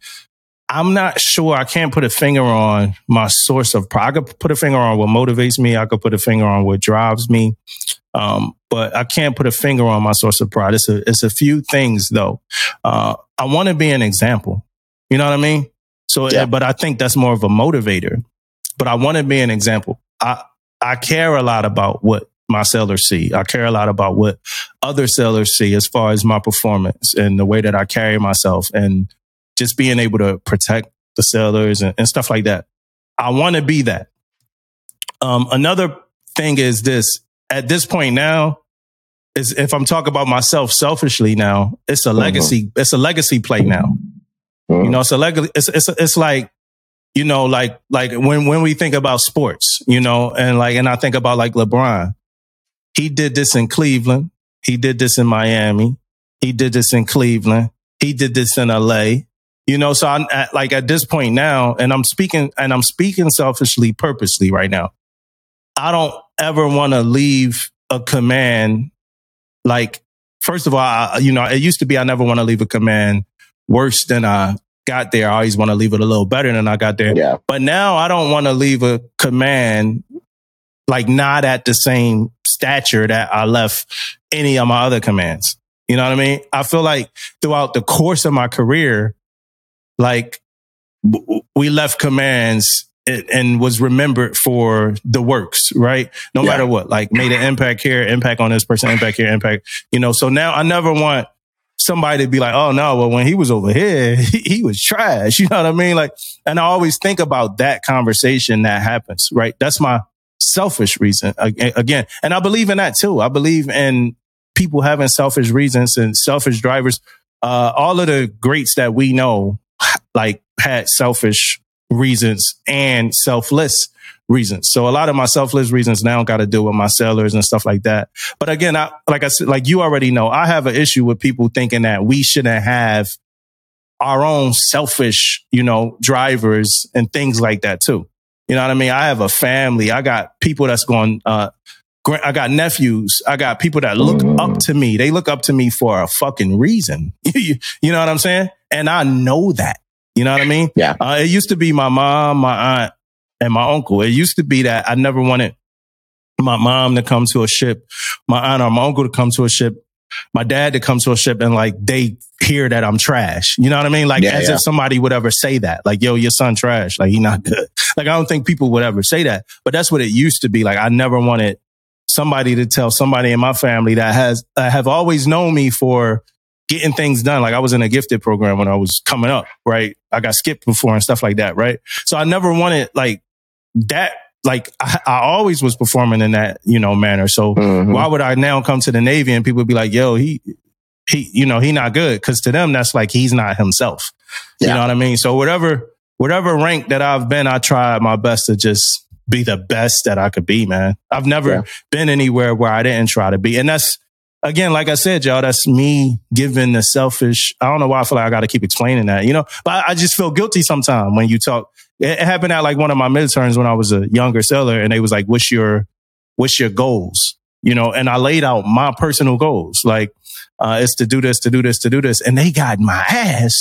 I'm not sure. I can't put a finger on my source of pride. I could put a finger on what motivates me. I could put a finger on what drives me. But I can't put a finger on my source of pride. It's a few things though. I want to be an example. You know what I mean? So, yeah. But I think that's more of a motivator, but I want to be an example. I care a lot about what my sellers see. I care a lot about what other sellers see as far as my performance and the way that I carry myself and just being able to protect the sellers and stuff like that. I want to be that. Another thing is this. At this point now, is if I'm talking about myself selfishly now, it's a legacy. Mm-hmm. It's a legacy play now. Mm-hmm. You know, it's a legacy. It's like, you know, like when we think about sports, you know, and I think about like LeBron. He did this in Cleveland. He did this in Miami. He did this in Cleveland. He did this in LA. You know, so I'm at this point now, and I'm speaking selfishly, purposely right now. I don't ever want to leave a command. Like, first of all, it used to be I never want to leave a command worse than I got there. I always want to leave it a little better than I got there. Yeah. But now I don't want to leave a command like not at the same stature that I left any of my other commands. You know what I mean? I feel like throughout the course of my career, like we left commands and was remembered for the works, right? No matter what, like made an impact here, impact on this person, impact here, impact, you know. So now I never want somebody to be like, oh no, well, when he was over here, he was trash. You know what I mean? Like, and I always think about that conversation that happens, right? That's my selfish reason again. And I believe in that too. I believe in people having selfish reasons and selfish drivers. All of the greats that we know, like, had selfish reasons and selfless reasons. So a lot of my selfless reasons now got to deal with my sellers and stuff like that. But again, I said, like you already know, I have an issue with people thinking that we shouldn't have our own selfish, you know, drivers and things like that too. You know what I mean? I have a family. I got people that's going, I got nephews. I got people that look up to me. They look up to me for a fucking reason. You know what I'm saying? And I know that. You know what I mean? Yeah. It used to be my mom, my aunt, and my uncle. It used to be that I never wanted my mom to come to a ship, my aunt or my uncle to come to a ship, my dad to come to a ship, and like they hear that I'm trash. You know what I mean? Like if somebody would ever say that, like, yo, your son trash, like he not good. Like I don't think people would ever say that, but that's what it used to be. Like I never wanted somebody to tell somebody in my family that have always known me for getting things done. Like I was in a gifted program when I was coming up, right? I got skipped before and stuff like that, right? So I never wanted like that. Like I always was performing in that, you know, manner. So why would I now come to the Navy and people would be like, yo, he, you know, he not good? Cause to them, that's like, he's not himself. Yeah. You know what I mean? So whatever rank that I've been, I tried my best to just be the best that I could be, man. I've never been anywhere where I didn't try to be. And that's, again, like I said, y'all, that's me giving the selfish. I don't know why I feel like I got to keep explaining that, you know, but I just feel guilty sometimes when you talk. It happened at like one of my midterms when I was a younger seller, and they was like, what's your goals? You know, and I laid out my personal goals. Like, it's to do this, to do this, to do this. And they got my ass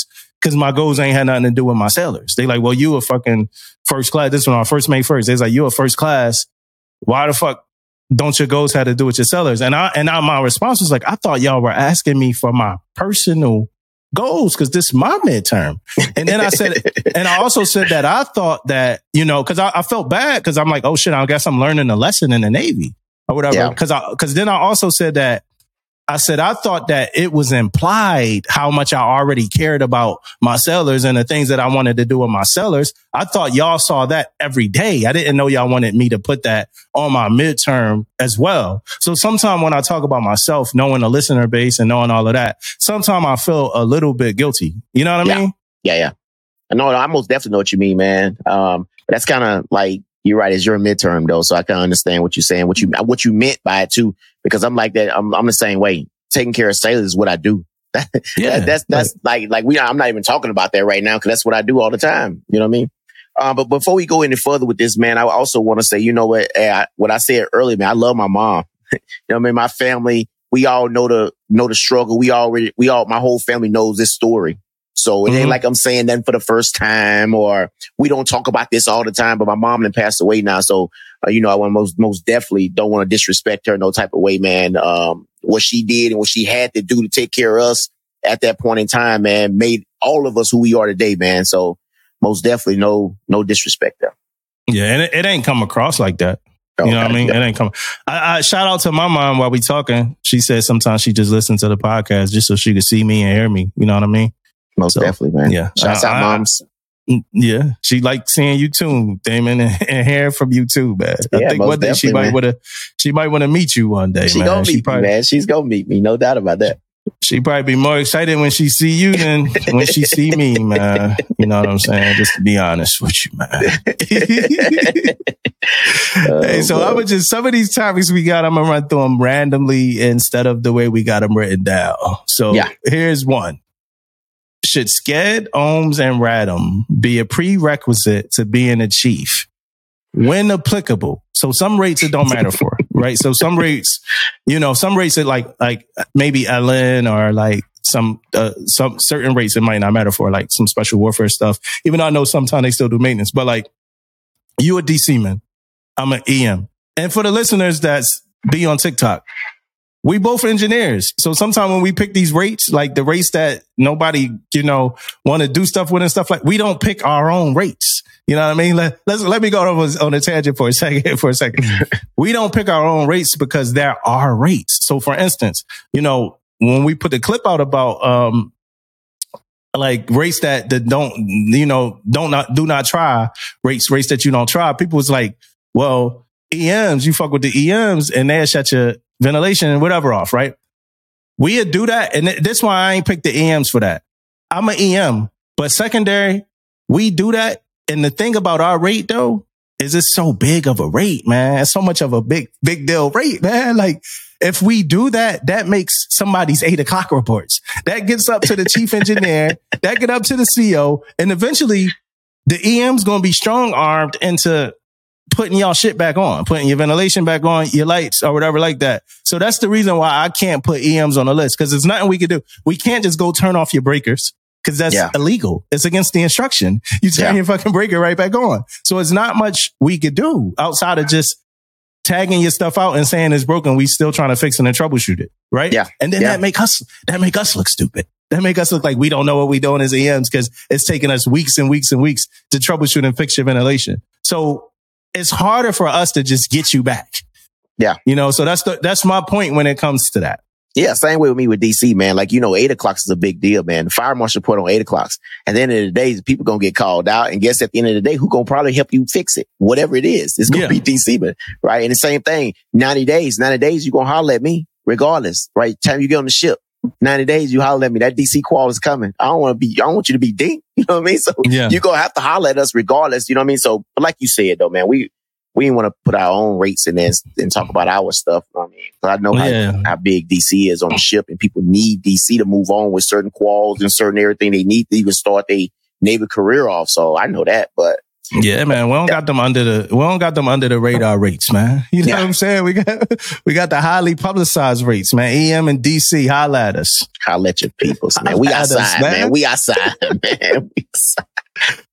because my goals ain't had nothing to do with my sellers. They like, well, you a fucking first class. This one, I first made first. They was like, you a first class. Why the fuck don't your goals have to do with your sellers? And my response was like, I thought y'all were asking me for my personal goals because this is my midterm. And then I said, and I also said that I thought that, you know, because I felt bad because I'm like, oh shit, I guess I'm learning a lesson in the Navy or whatever. Because then I also said that I said, I thought that it was implied how much I already cared about my sellers and the things that I wanted to do with my sellers. I thought y'all saw that every day. I didn't know y'all wanted me to put that on my midterm as well. So sometimes when I talk about myself, knowing the listener base and knowing all of that, sometimes I feel a little bit guilty. You know what I mean? Yeah. I know. I most definitely know what you mean, man. But that's kind of like, you're right. It's your midterm though. So I can understand what you're saying, what you meant by it too, because I'm like that. I'm the same way. Taking care of sales is what I do. Yeah, I'm not even talking about that right now because that's what I do all the time. You know what I mean? But before we go any further with this, man, I also want to say, you know what I said earlier, man, I love my mom. You know what I mean? My family, we all know the struggle. My whole family knows this story. So it ain't like I'm saying nothing for the first time, or we don't talk about this all the time, but my mom done passed away now. So, I want most definitely don't want to disrespect her no type of way, man. What she did and what she had to do to take care of us at that point in time, man, made all of us who we are today, man. So most definitely no disrespect there. Yeah. And it ain't come across like that. You know what I mean? Yeah. It ain't coming. I shout out to my mom while we talking. She said sometimes she just listens to the podcast just so she could see me and hear me. You know what I mean? Most definitely, man. Yeah. Shout out moms. Yeah. She liked seeing you too, Damon, and hearing from you too, man. Yeah, I think one day she might want to meet you one day, man. She's going to meet me. No doubt about that. She probably be more excited when she see you than when she see me, man. You know what I'm saying? Just to be honest with you, man. Some of these topics we got, I'm going to run through them randomly instead of the way we got them written down. So here's one. Should SKED, OMMS, and RADM be a prerequisite to being a chief? When applicable. So some rates it don't matter for, right? So some rates, it like maybe LN or like some certain rates it might not matter for, like some special warfare stuff. Even though I know sometimes they still do maintenance, but like you a DC man, I'm an EM. And for the listeners that's be on TikTok, we both engineers. So sometimes when we pick these rates, like the rates that nobody, want to do stuff with and stuff like, we don't pick our own rates. You know what I mean? Let me go on a tangent for a second. We don't pick our own rates because there are rates. So for instance, when we put the clip out about, like rates that rates that you don't try, people was like, well, EMs, you fuck with the EMs and they'll shut your ventilation and whatever off, right? We'd do that. And that's why I ain't picked the EMs for that. I'm an EM, but secondary, we do that. And the thing about our rate though, is it's so big of a rate, man. It's so much of a big deal rate, man. Like if we do that, that makes somebody's 8 o'clock reports. That gets up to the chief engineer, that get up to the CO, and eventually the EM's going to be strong armed into putting y'all shit back on, putting your ventilation back on, your lights or whatever like that. So that's the reason why I can't put EMs on the list because there's nothing we can do. We can't just go turn off your breakers because that's illegal. It's against the instruction. You turn your fucking breaker right back on. So it's not much we could do outside of just tagging your stuff out and saying it's broken. We still trying to fix it and troubleshoot it, right? Yeah. And then that make us look stupid. That make us look like we don't know what we doing as EMs because it's taking us weeks and weeks and weeks to troubleshoot and fix your ventilation. So it's harder for us to just get you back. Yeah. So that's my point when it comes to that. Yeah. Same way with me with DC, man. Like, 8 o'clock is a big deal, man. The fire marshal put on 8 o'clock. And then at the end of the day, people going to get called out. And guess at the end of the day, who going to probably help you fix it? Whatever it is, it's going to be DC, man. Right. And the same thing, 90 days, you going to holler at me regardless. Right. Time you get on the ship. 90 days, you holler at me. That DC call is coming. I don't want you to be dinged. You know what I mean? So you're going to have to holler at us regardless. You know what I mean? So, but like you said, though, man, we didn't want to put our own rates in there and talk about our stuff. You know what I mean? But I know how big DC is on the ship and people need DC to move on with certain quals and certain everything they need to even start their naval career off. So I know that, but. Yeah, man, we don't got them under the radar rates, man. You know what I'm saying? We got the highly publicized rates, man. EM and DC, holla at us. Holla at your peoples, man. We outside, man.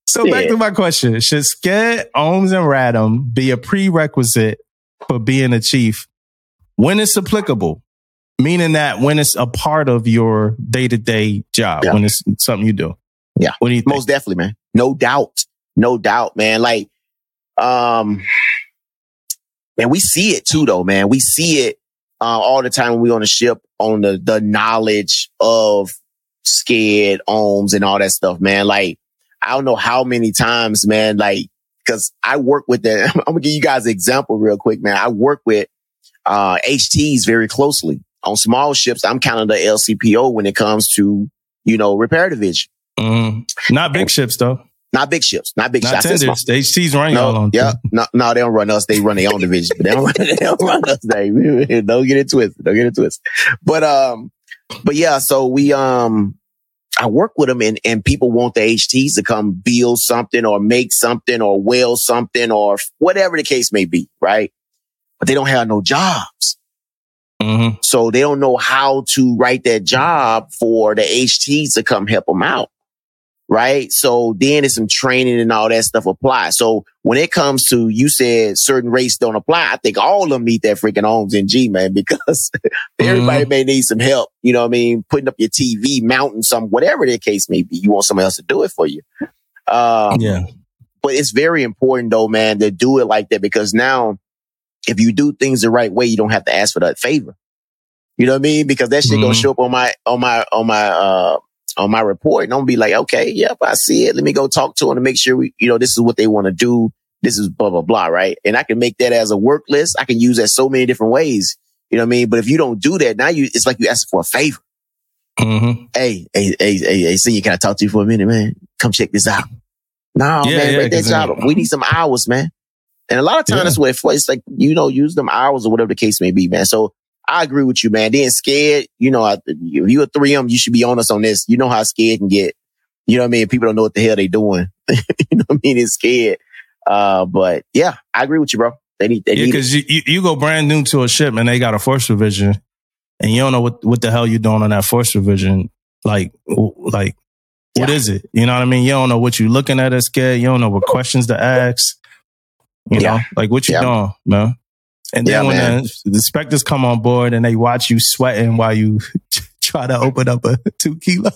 So back to my question. Should SKED, OMMS, and RADM be a prerequisite for being a chief when it's applicable? Meaning that when it's a part of your day-to-day job, when it's something you do. Yeah. What do you think? Most definitely, man. No doubt, man. Like, man, we see it too, though, man. We see it all the time when we on the ship on the knowledge of SKED, OMMS, and all that stuff, man. Like, I don't know how many times, man. Like, because I work with that. I'm gonna give you guys an example real quick, man. I work with HTs very closely on small ships. I'm kind of the LCPO when it comes to repair division. Not big ships, though. Not big ships. HTs run y'all on. Yeah. No, they don't run us. They run their own division. But they don't run us. Don't get it twisted. But But yeah, so we, I work with them, and people want the HTs to come build something or make something or weld something or whatever the case may be, right? But they don't have no jobs. Mm-hmm. So they don't know how to write that job for the HTs to come help them out, right? So then it's some training and all that stuff apply. So when it comes to, you said certain rates don't apply, I think all of them need that freaking OMMS, man, because everybody may need some help. You know what I mean? Putting up your TV, mounting some, whatever the case may be, you want someone else to do it for you. But it's very important though, man, to do it like that, because now if you do things the right way, you don't have to ask for that favor. You know what I mean? Because that shit gonna show up on my report, and I'm gonna be like, okay, yep, I see it. Let me go talk to them to make sure we, you know, this is what they want to do. This is blah, blah, blah, right? And I can make that as a work list. I can use that so many different ways. You know what I mean? But if you don't do that, now it's like you asking for a favor. Mm-hmm. Hey, senior, can I talk to you for a minute, man? Come check this out. Write that job. We need some hours, man. And a lot of times that's what it's like, you know, use them hours or whatever the case may be, man. So I agree with you, man. Then SKED, you know, if you're a 3M, you should be on us on this. You know how SKED can get. You know what I mean? People don't know what the hell they doing. You know what I mean? It's SKED. But yeah, I agree with you, bro. They need because you go brand new to a ship and they got a force revision and you don't know what the hell you're doing on that force revision. Like, what is it? You know what I mean? You don't know what you're looking at SKED. You don't know what questions to ask. You know, like what you doing, man. And then when the inspectors come on board and they watch you sweating while you try to open up a 2 kilo.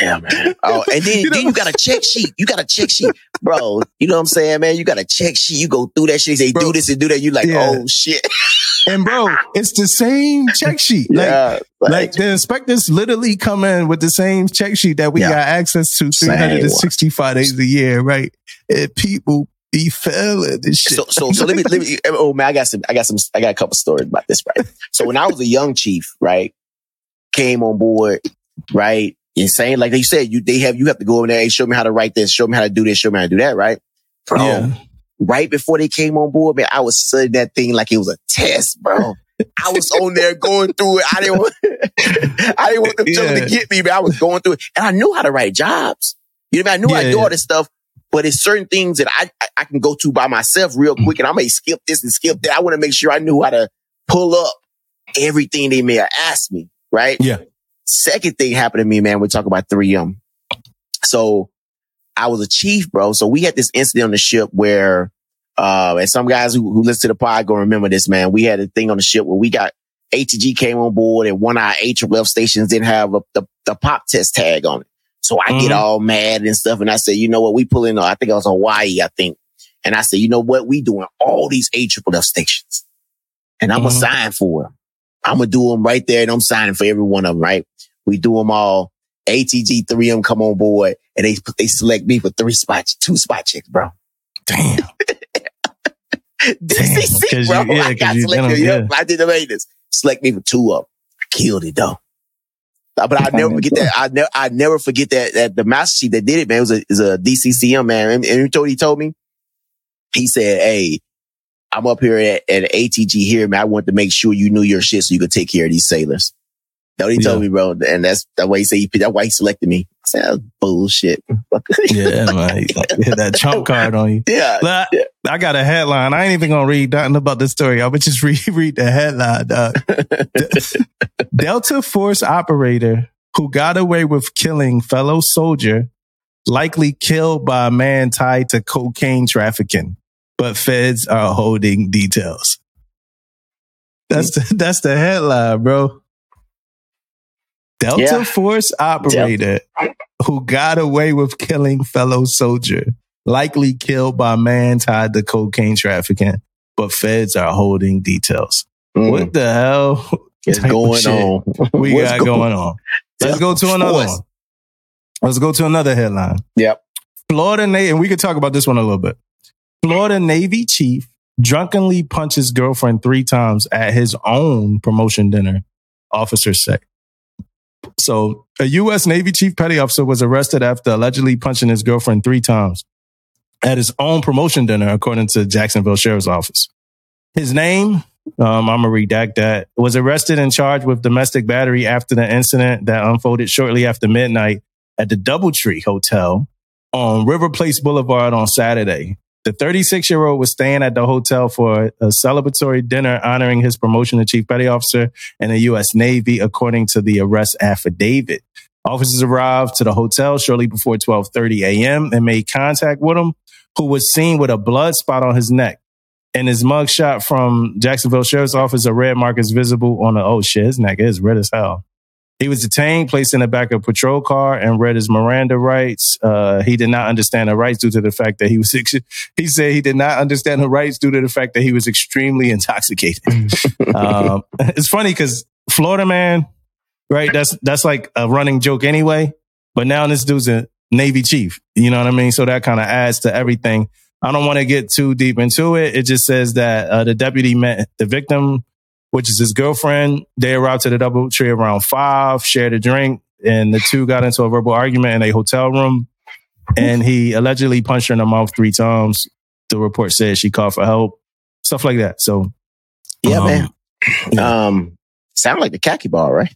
Yeah, man. Oh, and then you know? Then you got a check sheet. You got a check sheet, bro. You know what I'm saying, man? You got a check sheet. You go through that shit. They do this and do that. You like, oh shit. And bro, it's the same check sheet. Like the inspectors literally come in with the same check sheet that we got access to 365 days a year, right? And people be failing this shit. So let me. Oh man, I got a couple stories about this, right? So when I was a young chief, right, came on board, right, insane. Like they said, you have to go in there and show me how to write this, show me how to do this, show me how to do that, right? Bro, right before they came on board, man, I was studying that thing like it was a test, bro. I was on there going through it. I didn't want them to get me, but I was going through it, and I knew how to write jobs. You know, I knew how to do all this stuff. But it's certain things that I can go to by myself real quick, and I may skip this and skip that. I want to make sure I knew how to pull up everything they may have asked me, right? Yeah. Second thing happened to me, man, we talk about 3M. So I was a chief, bro. So we had this incident on the ship where, and some guys who listen to the pod gonna remember this, man. We had a thing on the ship where we got ATG came on board, and one of our AFF stations didn't have the pop test tag on it. So I get all mad and stuff. And I said, you know what? We pulling, I think I was Hawaii, And I said, you know what? We doing all these AFFF stations, and I'm going to sign for them. I'm going to do them right there. And I'm signing for every one of them, right? We do them all. ATG, 3M come on board, and they select me for 2 spot checks, bro. Damn. DCC, bro. I got selected. I did the maintenance. Select me for 2 of them. I killed it though. But I'll never forget that. I never forget that the master chief that did it, man, is a DCCM, man. And he told me, he said, hey, I'm up here at ATG here, man. I want to make sure you knew your shit so you could take care of these sailors. That's what he told me, bro. And that's why he selected me. I said, that's bullshit. Yeah, man. He had that trump card on you. Yeah. I got a headline. I ain't even going to read nothing about this story. I would just read the headline, dog. Delta Force operator who got away with killing fellow soldier, likely killed by a man tied to cocaine trafficking, but feds are holding details. That's the headline, bro. Delta Force operator who got away with killing fellow soldier, likely killed by man tied to cocaine trafficking, but feds are holding details. What the hell is going on? What's going on? Let's go to another one. Let's go to another headline. Yep. Florida Navy, and we could talk about this one a little bit. Florida Navy chief drunkenly punches girlfriend 3 times at his own promotion dinner, officers say. So a U.S. Navy chief petty officer was arrested after allegedly punching his girlfriend 3 times at his own promotion dinner, according to Jacksonville Sheriff's Office. His name, I'm going to redact that. Was arrested and charged with domestic battery after the incident that unfolded shortly after midnight at the Doubletree Hotel on River Place Boulevard on Saturday. The 36-year-old was staying at the hotel for a celebratory dinner honoring his promotion to Chief Petty Officer in the U.S. Navy, according to the arrest affidavit. Officers arrived to the hotel shortly before 12:30 a.m. and made contact with him, who was seen with a blood spot on his neck. In his mugshot from Jacksonville Sheriff's Office, a red mark is visible on the... Oh, shit, his neck is red as hell. He was detained, placed in the back of a patrol car, and read his Miranda rights. He did not understand the rights due to the fact that he was... He said he did not understand the rights due to the fact that he was extremely intoxicated. It's funny because Florida man, right? That's like a running joke anyway. But now this dude's a Navy chief. You know what I mean? So that kind of adds to everything. I don't want to get too deep into it. It just says that the deputy met the victim, which is his girlfriend. They arrived to the Doubletree around 5, shared a drink, and the two got into a verbal argument in a hotel room. And he allegedly punched her in the mouth 3 times. The report said she called for help, stuff like that. So, yeah, man. Yeah. Sound like the khaki ball, right?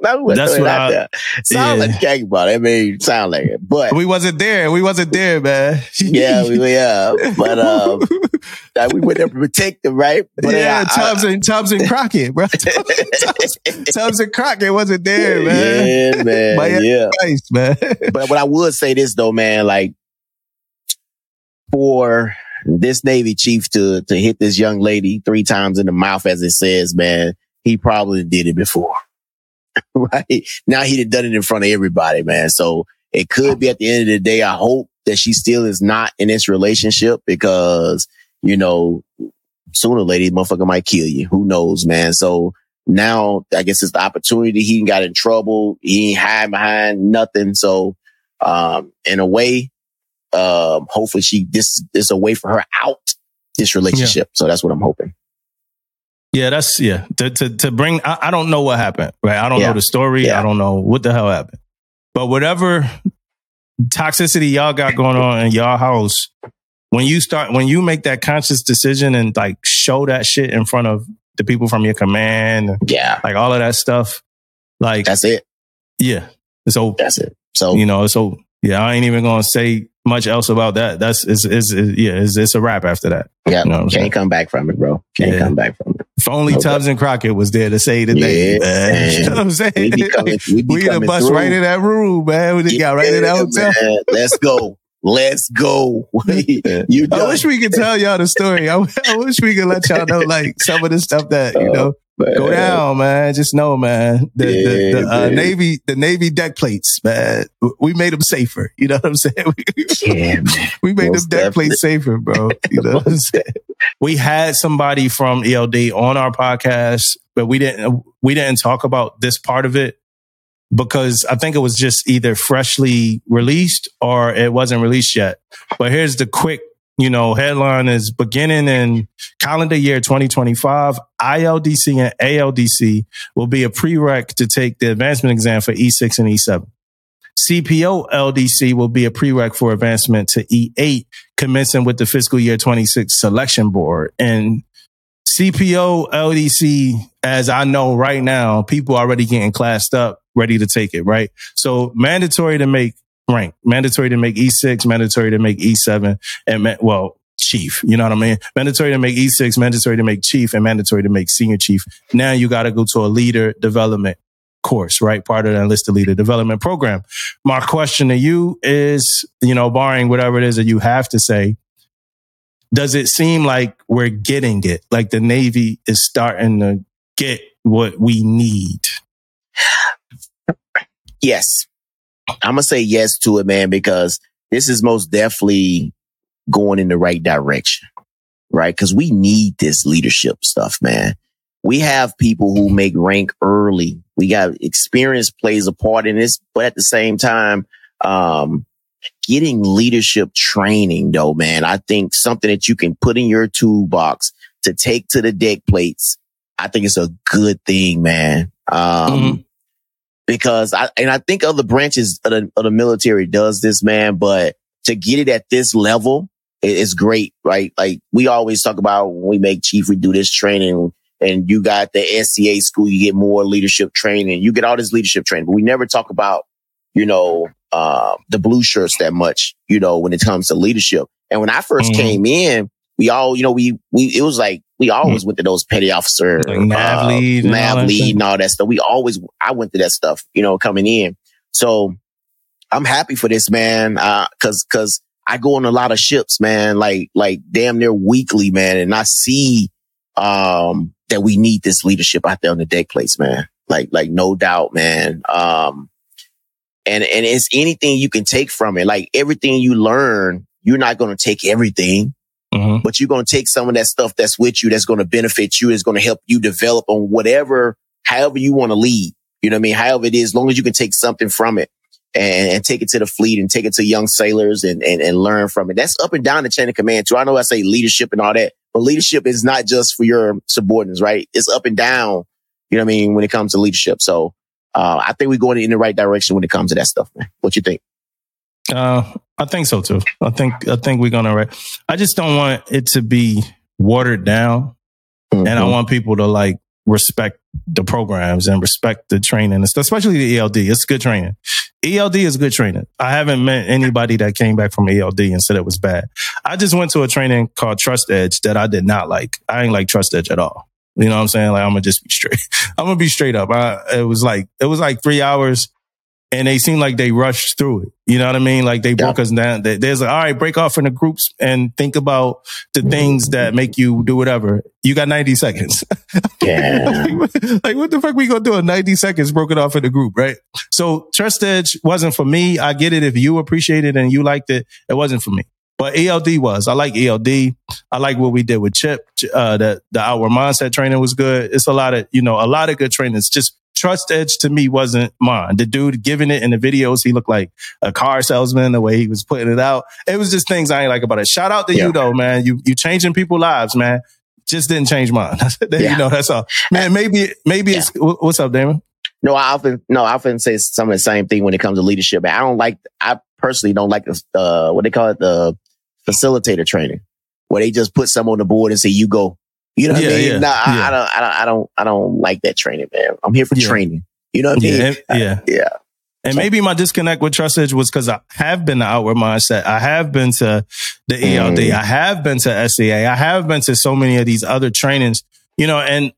That's what I... Sound like a khaki ball. I mean, sound like it, but we wasn't there. We wasn't there, man. But we went there to protect them, right? But yeah, Tubbs and Crockett, bro. Tubbs and Crockett wasn't there, man. Yeah, man. Christ, man. But what I would say this though, man, like for this Navy chief to hit this young lady 3 times in the mouth, as it says, man, he probably did it before. Right now, he'd have done it in front of everybody, man. So it could be at the end of the day. I hope that she still is not in this relationship because, you know, sooner or later, motherfucker might kill you. Who knows, man? So now I guess it's the opportunity. He got in trouble. He ain't hiding behind nothing. So, in a way, hopefully this is a way for her out this relationship. Yeah. So that's what I'm hoping. Yeah, that's... yeah. To bring... I don't know what happened, right? I don't know the story. Yeah. I don't know what the hell happened. But whatever toxicity y'all got going on in y'all house, when you make that conscious decision and like show that shit in front of the people from your command, yeah, like all of that stuff, like that's it. Yeah, it's over. That's it. So you know, it's over. Yeah, I ain't even gonna say much else about that. It's a wrap after that. Yeah, you know can't come back from it, bro. Come back from it. If only Tubbs and Crockett was there to say the name. You know what I'm saying? We'd have bust right in that room, man. We got right in that hotel. Man. Let's go. I wish we could tell y'all the story. I wish we could let y'all know like some of the stuff that, you know, go down, man. Just know, man. The Navy deck plates, man. We made them safer. You know what I'm saying? We made them deck plates safer, bro. You know what I'm saying? We had somebody from ELD on our podcast, but we didn't talk about this part of it because I think it was just either freshly released or it wasn't released yet. But here's the quick, you know, headline is beginning in calendar year 2025, ILDC and ALDC will be a prereq to take the advancement exam for E6 and E7. CPO LDC will be a prereq for advancement to E8, commencing with the fiscal year 26 selection board. And CPO LDC, as I know right now, people already getting classed up, ready to take it, right? So mandatory to make rank, mandatory to make E6, mandatory to make E7, and chief, you know what I mean? Mandatory to make E6, mandatory to make chief, and mandatory to make senior chief. Now you got to go to a leader development course, right? Part of the enlisted leader development program. My question to you is, you know, barring whatever it is that you have to say, does it seem like we're getting it? Like the Navy is starting to get what we need? Yes. I'm going to say yes to it, man, because this is most definitely going in the right direction, right? Because we need this leadership stuff, man. We have people who make rank early. We got experience plays a part in this, but at the same time, getting leadership training though, man, I think something that you can put in your toolbox to take to the deck plates, I think it's a good thing, man. Because I think other branches of the military does this, man, but to get it at this level, it's great, right? Like we always talk about when we make chief, we do this training and you got the SCA school, you get more leadership training, you get all this leadership training, but we never talk about, you know, the blue shirts that much, you know, when it comes to leadership. And when I first came in, we all, you know, it was like, we always went to those petty officer, like nav lead and all that stuff. I went to that stuff, you know, coming in. So I'm happy for this, man. Cause I go on a lot of ships, man, like damn near weekly, man. And I see, that we need this leadership out there on the deck place, man. Like no doubt, man. And it's anything you can take from it. Like everything you learn, you're not going to take everything. Mm-hmm. But you're going to take some of that stuff that's with you, that's going to benefit you, is going to help you develop on whatever, however you want to lead. You know what I mean? However it is, as long as you can take something from it and take it to the fleet and take it to young sailors and learn from it. That's up and down the chain of command too. I know I say leadership and all that, but leadership is not just for your subordinates, right? It's up and down. You know what I mean? When it comes to leadership. So, I think we're going in the right direction when it comes to that stuff, man. What you think? I think so too. I think we're gonna. Right. I just don't want it to be watered down, and I want people to like respect the programs and respect the training, especially the ELD. It's good training. ELD is good training. I haven't met anybody that came back from ELD and said it was bad. I just went to a training called Trust Edge that I did not like. I ain't like Trust Edge at all. You know what I'm saying? Like I'm gonna just be straight. I'm gonna be straight up. It was like 3 hours. And they seem like they rushed through it. You know what I mean? Like they broke us down. There's like, all right, break off into groups and think about the things that make you do whatever. You got 90 seconds. Yeah. like what the fuck we gonna do in 90 seconds broken off into group, right? So Trust Edge wasn't for me. I get it. If you appreciate it and you liked it, it wasn't for me. But ELD was. I like ELD. I like what we did with Chip. The Outward Mindset training was good. It's a lot of good trainings. Just Trust Edge to me wasn't mine. The dude giving it in the videos, he looked like a car salesman, the way he was putting it out. It was just things I ain't like about it. Shout out to you though, man. You changing people's lives, man. Just didn't change mine. You know, that's all. Man, maybe it's... What's up, Damon? No, I often say some of the same thing when it comes to leadership. Man, I personally don't like what they call it, the facilitator training, where they just put someone on the board and say, you go. You know what I mean? Yeah, I don't like that training, man. I'm here for training. You know what I mean? And maybe my disconnect with Trust Edge was because I have been to Outward Mindset. I have been to the ELD. I have been to SCA. I have been to so many of these other trainings, you know, and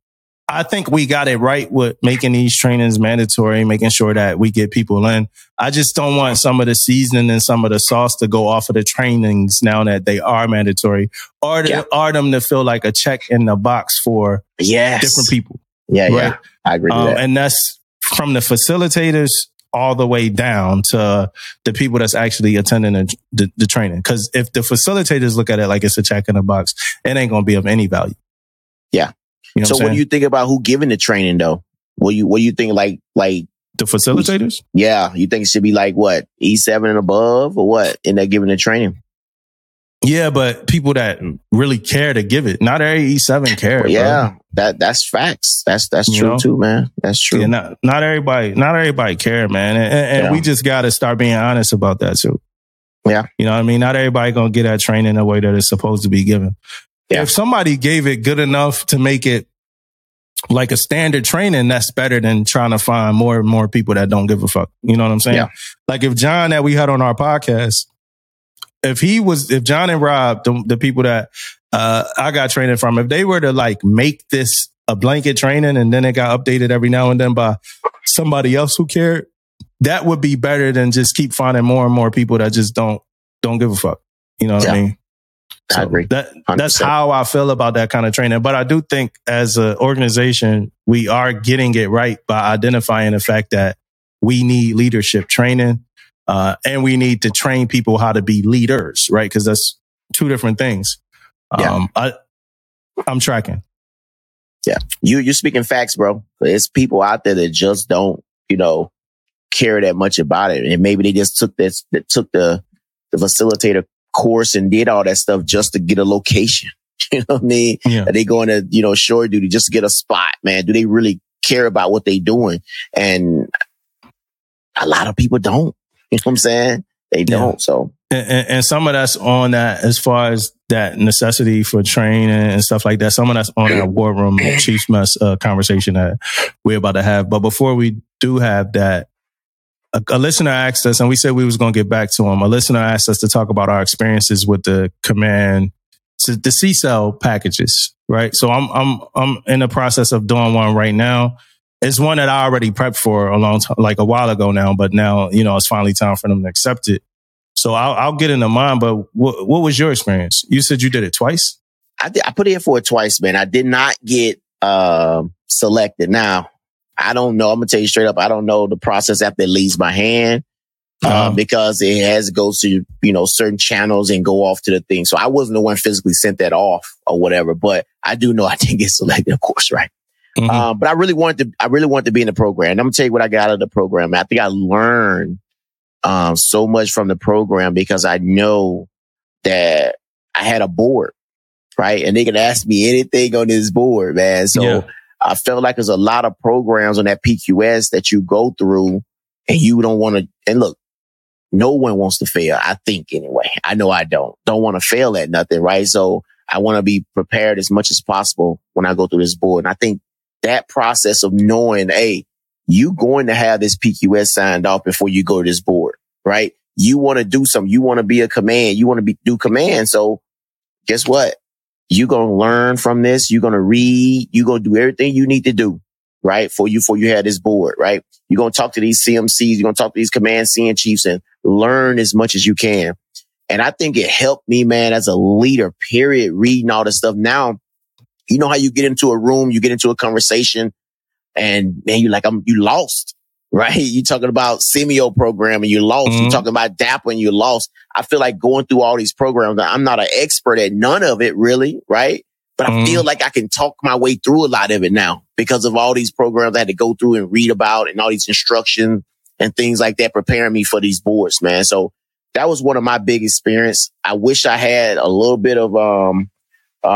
I think we got it right with making these trainings mandatory, making sure that we get people in. I just don't want some of the seasoning and some of the sauce to go off of the trainings now that they are mandatory, or them to feel like a check in the box for different people. Yeah, right? I agree with that. And that's from the facilitators all the way down to the people that's actually attending the training. Because if the facilitators look at it like it's a check in the box, it ain't going to be of any value. Yeah. You know so what do you think about who giving the training though? What do you think like the facilitators? Yeah. You think it should be like what? E7 and above or what? And they're giving the training. Yeah. But people that really care to give it, not every E7 care. Well, yeah. Bro. That's facts. That's true too, man. That's true. Yeah, not everybody care, man. And we just got to start being honest about that too. Yeah. You know what I mean? Not everybody going to get that training the way that it's supposed to be given. Yeah. If somebody gave it good enough to make it like a standard training, that's better than trying to find more and more people that don't give a fuck. You know what I'm saying? Yeah. Like if John that we had on our podcast, if John and Rob, the people that I got training from, if they were to like make this a blanket training and then it got updated every now and then by somebody else who cared, that would be better than just keep finding more and more people that just don't give a fuck. You know what I mean? So I agree. That's how I feel about that kind of training. But I do think as an organization, we are getting it right by identifying the fact that we need leadership training and we need to train people how to be leaders, right? Because that's two different things. I'm tracking. Yeah. You're speaking facts, bro. There's people out there that just don't, you know, care that much about it. And maybe they just took the facilitator course and did all that stuff just to get a location. You know what I mean? Yeah. Are they going to, you know, shore duty just to get a spot, man? Do they really care about what they're doing? And a lot of people don't. You know what I'm saying? They don't. Yeah. So, and some of that's on that, as far as that necessity for training and stuff like that. Some of that's on our War Room Chief's Mess conversation that we're about to have. But before we do have that, a listener asked us, and we said we was going to get back to him. A listener asked us to talk about our experiences with the command, to the CSEL packages, right? So I'm in the process of doing one right now. It's one that I already prepped for a long time, like a while ago now, but now, you know, it's finally time for them to accept it. So I'll get into mine, but what was your experience? You said you did it twice? I put in for it twice, man. I did not get selected. Now, I don't know. I'm going to tell you straight up. I don't know the process after it leaves my hand because it has to go to, you know, certain channels and go off to the thing. So I wasn't the one physically sent that off or whatever, but I do know I didn't get selected, of course, right? Mm-hmm. But I really wanted to be in the program. And I'm going to tell you what I got out of the program. I think I learned so much from the program because I know that I had a board, right? And they could ask me anything on this board, man. So yeah. I felt like there's a lot of programs on that PQS that you go through and you don't want to. And look, no one wants to fail. I think anyway. I know I don't want to fail at nothing, right? So I want to be prepared as much as possible when I go through this board. And I think that process of knowing, hey, you going to have this PQS signed off before you go to this board, right? You want to do something. You want to be a command. You want to do command. So guess what? You're going to learn from this. You're going to read. You're going to do everything you need to do, right? For you have this board, right? You're going to talk to these CMCs. You're going to talk to these command CN chiefs and learn as much as you can. And I think it helped me, man, as a leader, period, reading all this stuff. Now, you know how you get into a room, you get into a conversation, and man, you're like, you lost, right? You're talking about CMEO program and you lost. Mm-hmm. You're talking about DAPA and you lost. I feel like going through all these programs, I'm not an expert at none of it really, right? But I feel like I can talk my way through a lot of it now because of all these programs I had to go through and read about and all these instructions and things like that preparing me for these boards, man. So that was one of my big experiences. I wish I had a little bit of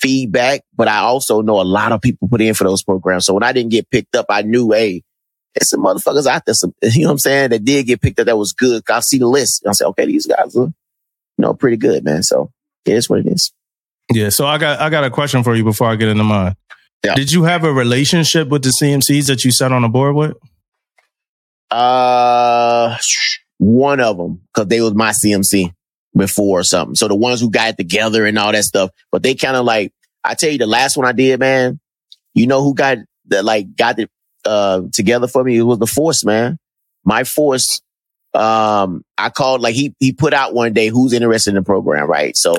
feedback, but I also know a lot of people put in for those programs. So when I didn't get picked up, I knew, hey, there's some motherfuckers out there, you know what I'm saying, that did get picked up that was good. I see the list. And I said, okay, these guys are, you know, pretty good, man. So yeah, it's what it is. Yeah. So I got a question for you before I get into mine. Yeah. Did you have a relationship with the CMCs that you sat on the board with? One of them, because they was my CMC before or something. So the ones who got it together and all that stuff, but they kind of like, I tell you the last one I did, man, you know who got it together for me? It was the force, man. My force, I called, like he put out one day, who's interested in the program, right? So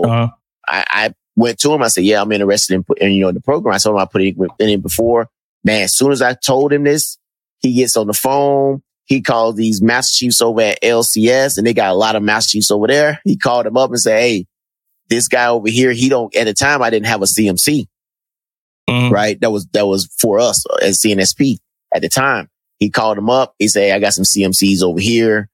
I went to him. I said, yeah, I'm interested in the program. I told him I put it in before. Man, as soon as I told him this, he gets on the phone. He called these master chiefs over at LCS, and they got a lot of master chiefs over there. He called them up and said, hey, this guy over here, at the time I didn't have a CMC, right? That was for us at CNSP at the time. He called him up. He said, hey, I got some CMCs over here.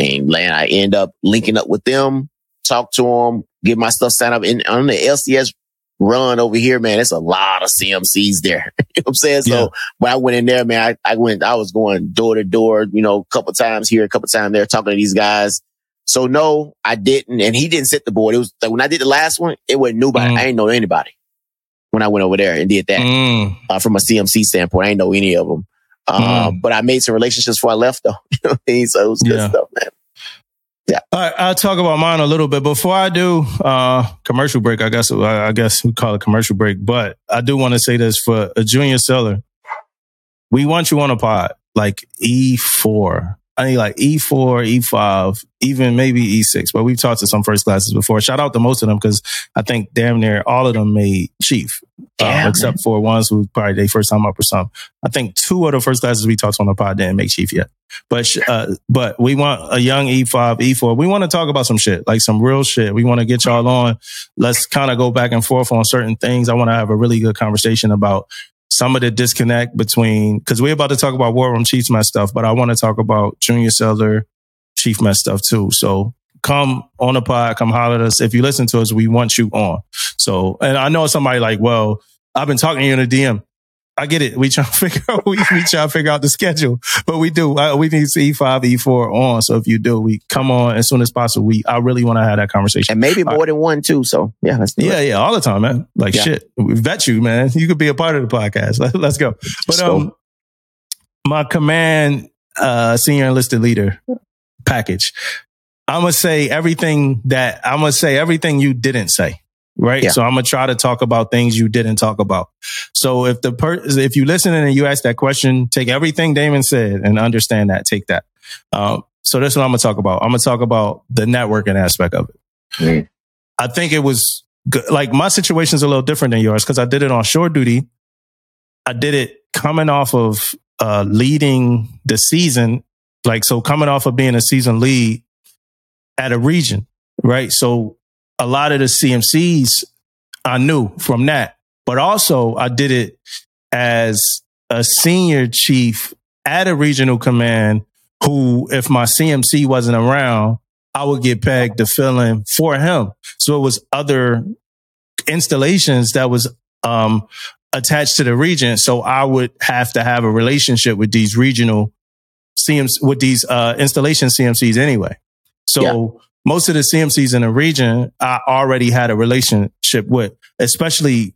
And I end up linking up with them, talk to them, get my stuff signed up. And on the LCS run over here, man, there's a lot of CMCs there. You know what I'm saying? Yeah. So when I went in there, man, I was going door to door, you know, a couple times here, a couple times there, talking to these guys. So no, I didn't. And he didn't sit the board. It was like when I did the last one, it wasn't nobody. I ain't know anybody when I went over there and did that from a CMC standpoint. I ain't know any of them. But I made some relationships before I left though. You know what I mean? So it was good stuff, man. Yeah. All right, I'll talk about mine a little bit. Before I do commercial break, I guess we call it commercial break, but I do want to say this for a junior seller. We want you on a pod, like E4. I mean, like E4, E5, even maybe E6, but we've talked to some first classes before. Shout out to most of them because I think damn near all of them made chief, except for ones who probably their first time up or something. I think two of the first classes we talked to on the pod didn't make chief yet. But we want a young E5, E4. We want to talk about some shit, like some real shit. We want to get y'all on. Let's kind of go back and forth on certain things. I want to have a really good conversation about some of the disconnect between, because we're about to talk about War Room Chief's Mess stuff, but I want to talk about Junior Seller Chief's Mess stuff too. So come on the pod, come holler at us. If you listen to us, we want you on. So, and I know somebody like, well, I've been talking to you in a DM. I get it. We try to figure out, we try to figure out the schedule, but we do. We need E5, E4 on. So if you do, we come on as soon as possible. I really want to have that conversation. And maybe more than one too. So yeah, let's do it. Yeah. All the time, man. Like shit, we vet you, man. You could be a part of the podcast. Let's go. But, my command, senior enlisted leader package. I'm going to say everything you didn't say. Right. Yeah. So I'm going to try to talk about things you didn't talk about. So if you listen and you ask that question, take everything Damon said and understand that. Take that. So that's what I'm going to talk about. I'm going to talk about the networking aspect of it. Mm. I think it was good. Like my situation's a little different than yours because I did it on shore duty. I did it coming off of leading the season. Like, so coming off of being a season lead at a region. Right. So a lot of the CMCs I knew from that, but also I did it as a senior chief at a regional command who, if my CMC wasn't around, I would get pegged to fill in for him. So it was other installations that was attached to the region. So I would have to have a relationship with these regional CMCs, with these installation CMCs anyway. So... Yeah. Most of the CMCs in the region, I already had a relationship with, especially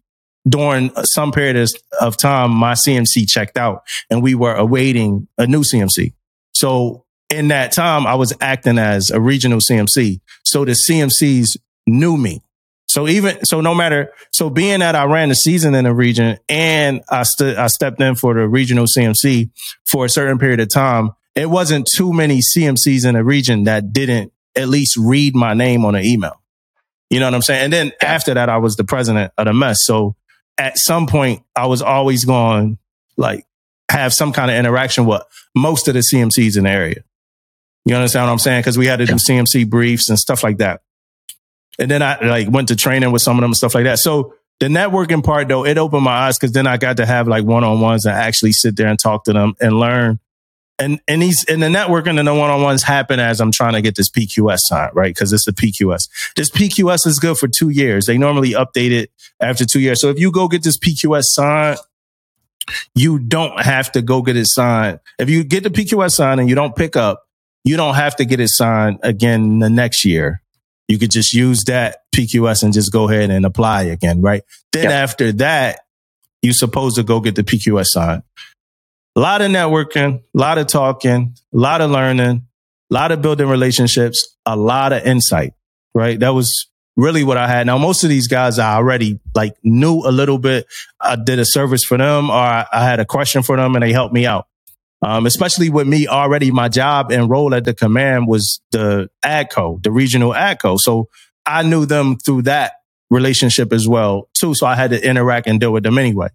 during some period of time, my CMC checked out and we were awaiting a new CMC. So in that time, I was acting as a regional CMC. So the CMCs knew me. So being that I ran the season in the region and I stepped in for the regional CMC for a certain period of time, it wasn't too many CMCs in the region that didn't at least read my name on an email. You know what I'm saying? And then after that, I was the president of the mess. So at some point, I was always going like have some kind of interaction with most of the CMCs in the area. You understand what I'm saying? Because we had to do CMC briefs and stuff like that. And then I went to training with some of them and stuff like that. So the networking part, though, it opened my eyes because then I got to have like one-on-ones and actually sit there and talk to them and learn. And the networking and the one-on-ones happen as I'm trying to get this PQS signed, right? Because it's the PQS. This PQS is good for 2 years. They normally update it after 2 years. So if you go get this PQS signed, you don't have to go get it signed. If you get the PQS signed and you don't pick up, you don't have to get it signed again the next year. You could just use that PQS and just go ahead and apply again, right? Then after that, you're supposed to go get the PQS signed. A lot of networking, a lot of talking, a lot of learning, a lot of building relationships, a lot of insight, right? That was really what I had. Now, most of these guys I already knew a little bit. I did a service for them or I had a question for them and they helped me out. Especially with me already, my job and role at the command was the ADCO, the regional ADCO. So I knew them through that relationship as well, too. So I had to interact and deal with them anyway.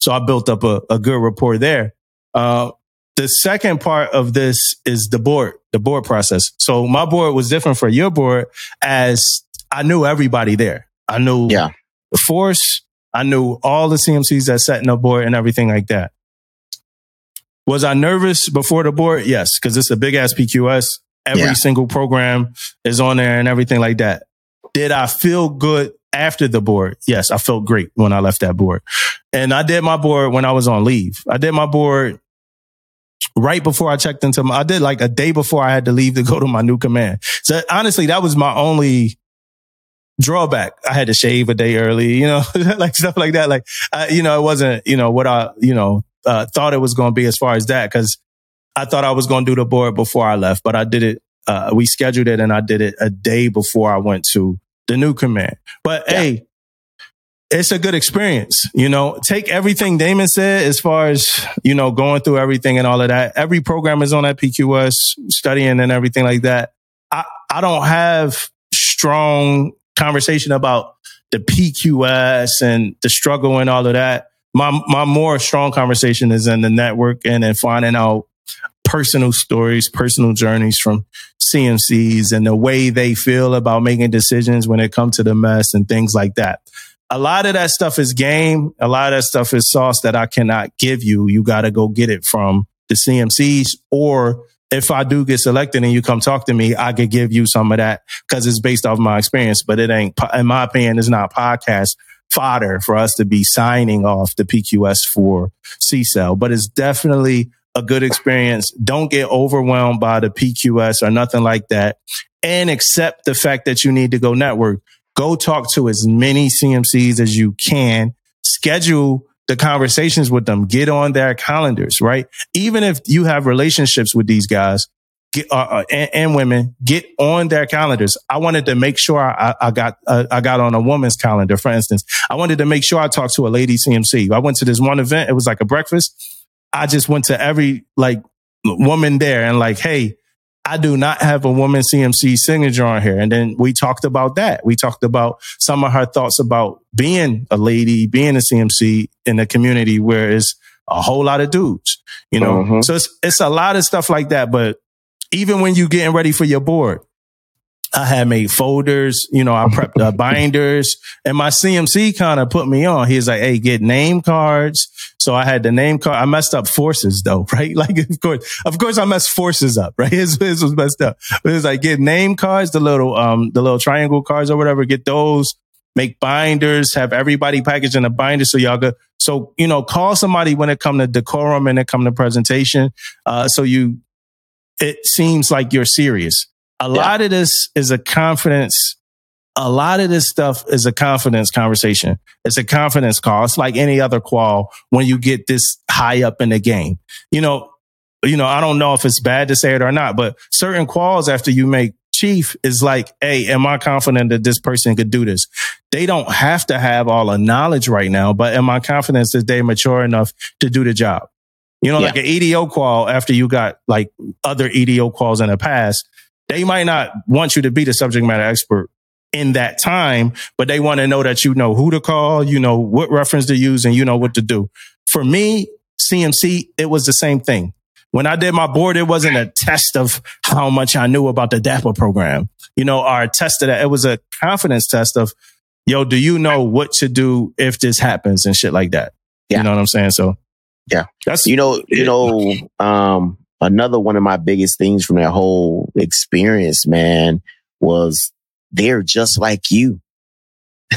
So I built up a good rapport there. The second part of this is the board process. So my board was different from your board as I knew everybody there. I knew the force. I knew all the CMCs that sat in the board and everything like that. Was I nervous before the board? Yes. Cause it's a big ass PQS. Every single program is on there and everything like that. Did I feel good after the board? Yes. I felt great when I left that board. And I did my board when I was on leave. I did my board right before I checked into I did like a day before I had to leave to go to my new command. So honestly, that was my only drawback. I had to shave a day early, like stuff like that. Like, it wasn't, what I, thought it was going to be as far as that. Cause I thought I was going to do the board before I left, but I did it. We scheduled it and I did it a day before I went to the new command. But hey, it's a good experience, Take everything Damon said as far as, going through everything and all of that. Every program is on that PQS, studying and everything like that. I don't have strong conversation about the PQS and the struggle and all of that. My more strong conversation is in the network and in finding out personal stories, personal journeys from CMCs and the way they feel about making decisions when it comes to the mess and things like that. A lot of that stuff is game. A lot of that stuff is sauce that I cannot give you. You got to go get it from the CMCs. Or if I do get selected and you come talk to me, I could give you some of that because it's based off my experience. But in my opinion, it's not podcast fodder for us to be signing off the PQS for CSEL, but it's definitely a good experience. Don't get overwhelmed by the PQS or nothing like that, and accept the fact that you need to go network. Go talk to as many CMCs as you can. Schedule the conversations with them. Get on their calendars, right? Even if you have relationships with these guys and women, get on their calendars. I wanted to make sure I got on a woman's calendar, for instance. I wanted to make sure I talked to a lady CMC. I went to this one event. It was like a breakfast. I just went to every woman there and hey, I do not have a woman CMC signature on here. And then we talked about that. We talked about some of her thoughts about being a lady, being a CMC in a community where it's a whole lot of dudes, you know? Mm-hmm. So it's a lot of stuff like that. But even when you getting ready for your board, I had made folders, you know, I prepped the binders, and my CMC kind of put me on. He was like, hey, get name cards. So I had the name card. I messed up forces though, right? Of course I messed forces up, right? His was messed up. But it was like, get name cards, the little triangle cards or whatever, get those, make binders, have everybody packaged in a binder. So y'all go, so, you know, call somebody when it come to decorum and it come to presentation. It seems like you're serious. A lot of this stuff is a confidence conversation. It's a confidence call. It's like any other call when you get this high up in the game. You know, I don't know if it's bad to say it or not, but certain calls after you make chief is like, hey, am I confident that this person could do this? They don't have to have all the knowledge right now, but am I confident that they're mature enough to do the job? Like an EDO call after you got other EDO calls in the past, they might not want you to be the subject matter expert in that time, but they want to know that you know who to call, you know what reference to use, and you know what to do. For me, CMC, it was the same thing. When I did my board, it wasn't a test of how much I knew about the DAPA program, or a test of that. It was a confidence test of, do you know what to do if this happens and shit like that? Yeah. You know what I'm saying? So, yeah, that's, another one of my biggest things from that whole experience, man, was they're just like you.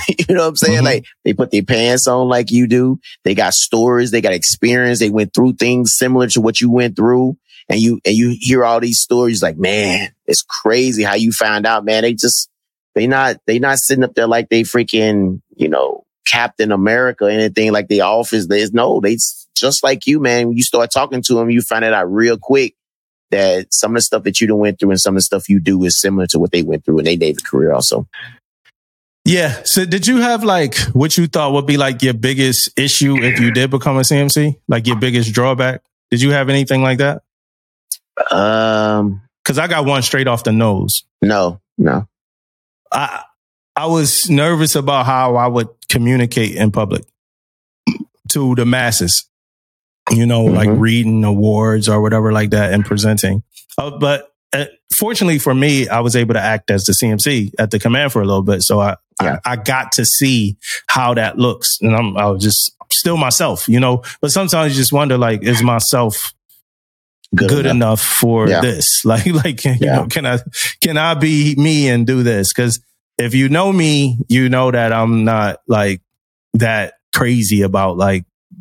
You know what I'm saying? Mm-hmm. They put their pants on like you do. They got stories. They got experience. They went through things similar to what you went through. And you hear all these stories like, man, it's crazy how you found out, man. They not sitting up there like they freaking, Captain America, anything like the office. They just like you, man. When you start talking to them, you find it out real quick that some of the stuff that you done went through and some of the stuff you do is similar to what they went through in their David career also. Yeah. So did you have what you thought would be your biggest issue if you did become a CMC? Your biggest drawback? Did you have anything like that? Because I got one straight off the nose. No. I was nervous about how I would communicate in public to the masses, reading awards or whatever like that and presenting. But fortunately for me, I was able to act as the CMC at the command for a little bit. So I got to see how that looks, and I was just still myself, but sometimes you just wonder, is myself good enough for this? Can I be me and do this? 'Cause if you know me, you know that I'm not that crazy about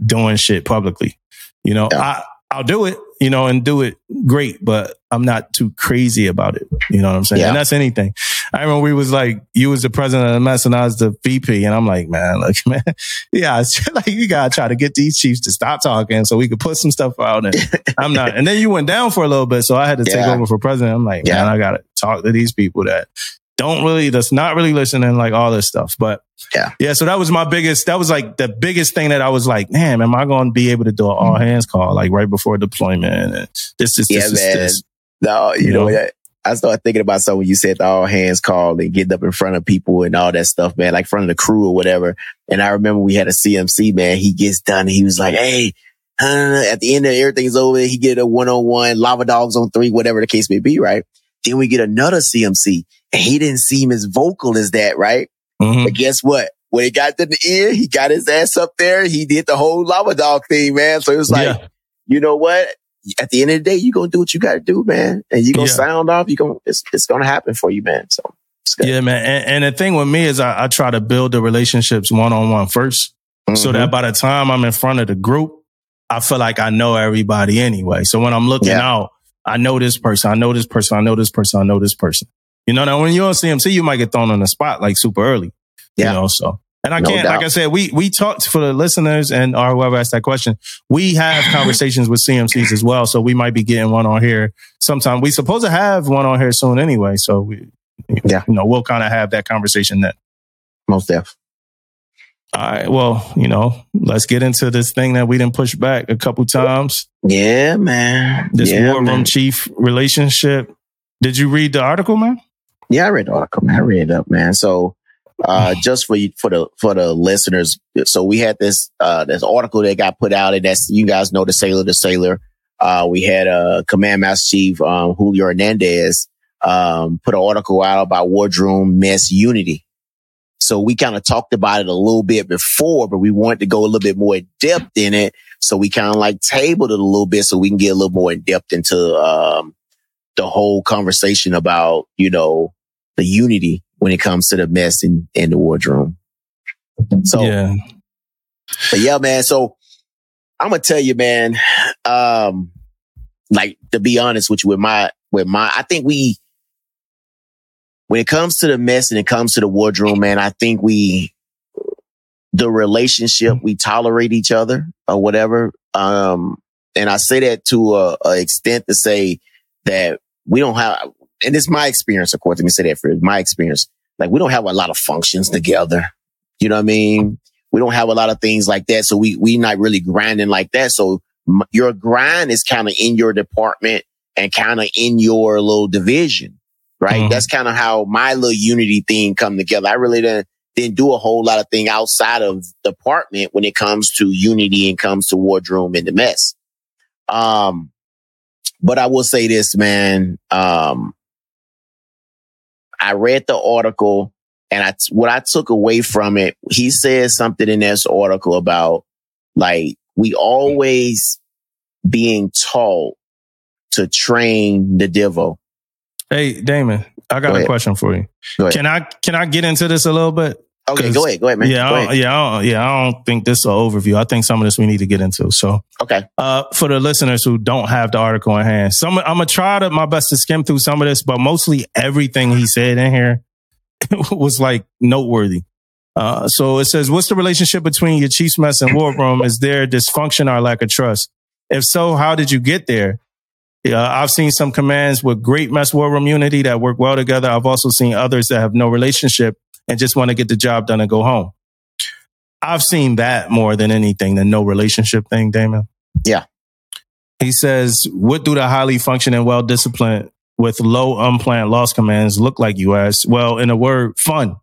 doing shit publicly. I'll do it, and do it great, but I'm not too crazy about it. You know what I'm saying? Yeah. And that's anything. I remember we was you was the president of the mess and I was the VP. And I'm you got to try to get these chiefs to stop talking so we could put some stuff out. And I'm not. And then you went down for a little bit. So I had to take over for president. I'm I got to talk to these people that that's not really listening, all this stuff. But so that was the biggest thing that I was man, am I going to be able to do an all hands call, right before deployment? And this. No, you know, I started thinking about something when you said the all hands call and getting up in front of people and all that stuff, man, in front of the crew or whatever. And I remember we had a CMC, man, he gets done. And he was like, hey, at the end of everything's over, he get a 1-on-1, lava dogs on 3, whatever the case may be, right? Then we get another CMC. And he didn't seem as vocal as that, right? Mm-hmm. But guess what? When it got to the end, he got his ass up there. He did the whole lava dog thing, man. So it was you know what? At the end of the day, you're going to do what you got to do, man. And you're going to sound off. It's going to happen for you, man. So Scott. Yeah, man. And the thing with me is I try to build the relationships one-on-one first, so that by the time I'm in front of the group, I feel like I know everybody anyway. So when I'm looking out, I know this person, I know this person, I know this person, I know this person. You know, now when you're on CMC, you might get thrown on the spot like super early. Yeah. You know, so. And I like I said, we talked for the listeners and or whoever asked that question. We have conversations with CMCs as well. So we might be getting one on here sometime. We supposed to have one on here soon anyway. So we, you know, we'll kind of have that conversation then. Most definitely. All right. Well, you know, let's get into this thing that we didn't push back a couple times. Yeah, man. This war room chief relationship. Did you read the article, man? Yeah, I read the article, man. I read it up, man. So, just for you, for the listeners. So we had this, this article that got put out, and that's, you guys know, the sailor. We had a command master chief, Julio Hernandez, put an article out about wardroom mess unity. So we kind of talked about it a little bit before, but we wanted to go a little bit more in depth in it. So we kind of like tabled it a little bit so we can get a little more in depth into, the whole conversation about, you know, the unity when it comes to the mess in the wardrobe. So, but yeah, man. So I'm going to tell you, man, like, to be honest with you, with my, I think we, when it comes to the mess and it comes to the wardrobe, man, I think the relationship, we tolerate each other or whatever. And I say that to a extent to say that we don't have, and it's my experience, of course. Let me say that for my experience. Like, we don't have a lot of functions together. You know what I mean? We don't have a lot of things like that. So we not really grinding like that. So your grind is kind of in your department and kind of in your little division, right? Mm-hmm. That's kind of how my little unity thing come together. I really didn't do a whole lot of thing outside of the department when it comes to unity and comes to wardrobe and the mess. But I will say this, man. I read the article, and what I took away from it, he says something in this article about, like, we always being taught to train the DIVO. Hey, Damon, I got a question for you. Can I get into this a little bit? Okay, go ahead, man. I don't think this is an overview. I think some of this we need to get into. So, okay. For the listeners who don't have the article in hand, I'm gonna try my best to skim through some of this, but mostly everything he said in here was like noteworthy. So it says, "What's the relationship between your chief's mess and war room? Is there dysfunction or lack of trust? If so, how did you get there? I've seen some commands with great mess war room unity that work well together. I've also seen others that have no relationship and just want to get the job done and go home." I've seen that more than anything, the no relationship thing, Damon. Yeah. He says, "What do the highly functioning, well-disciplined with low unplanned loss commands look like?" You asked. Well, in a word, fun.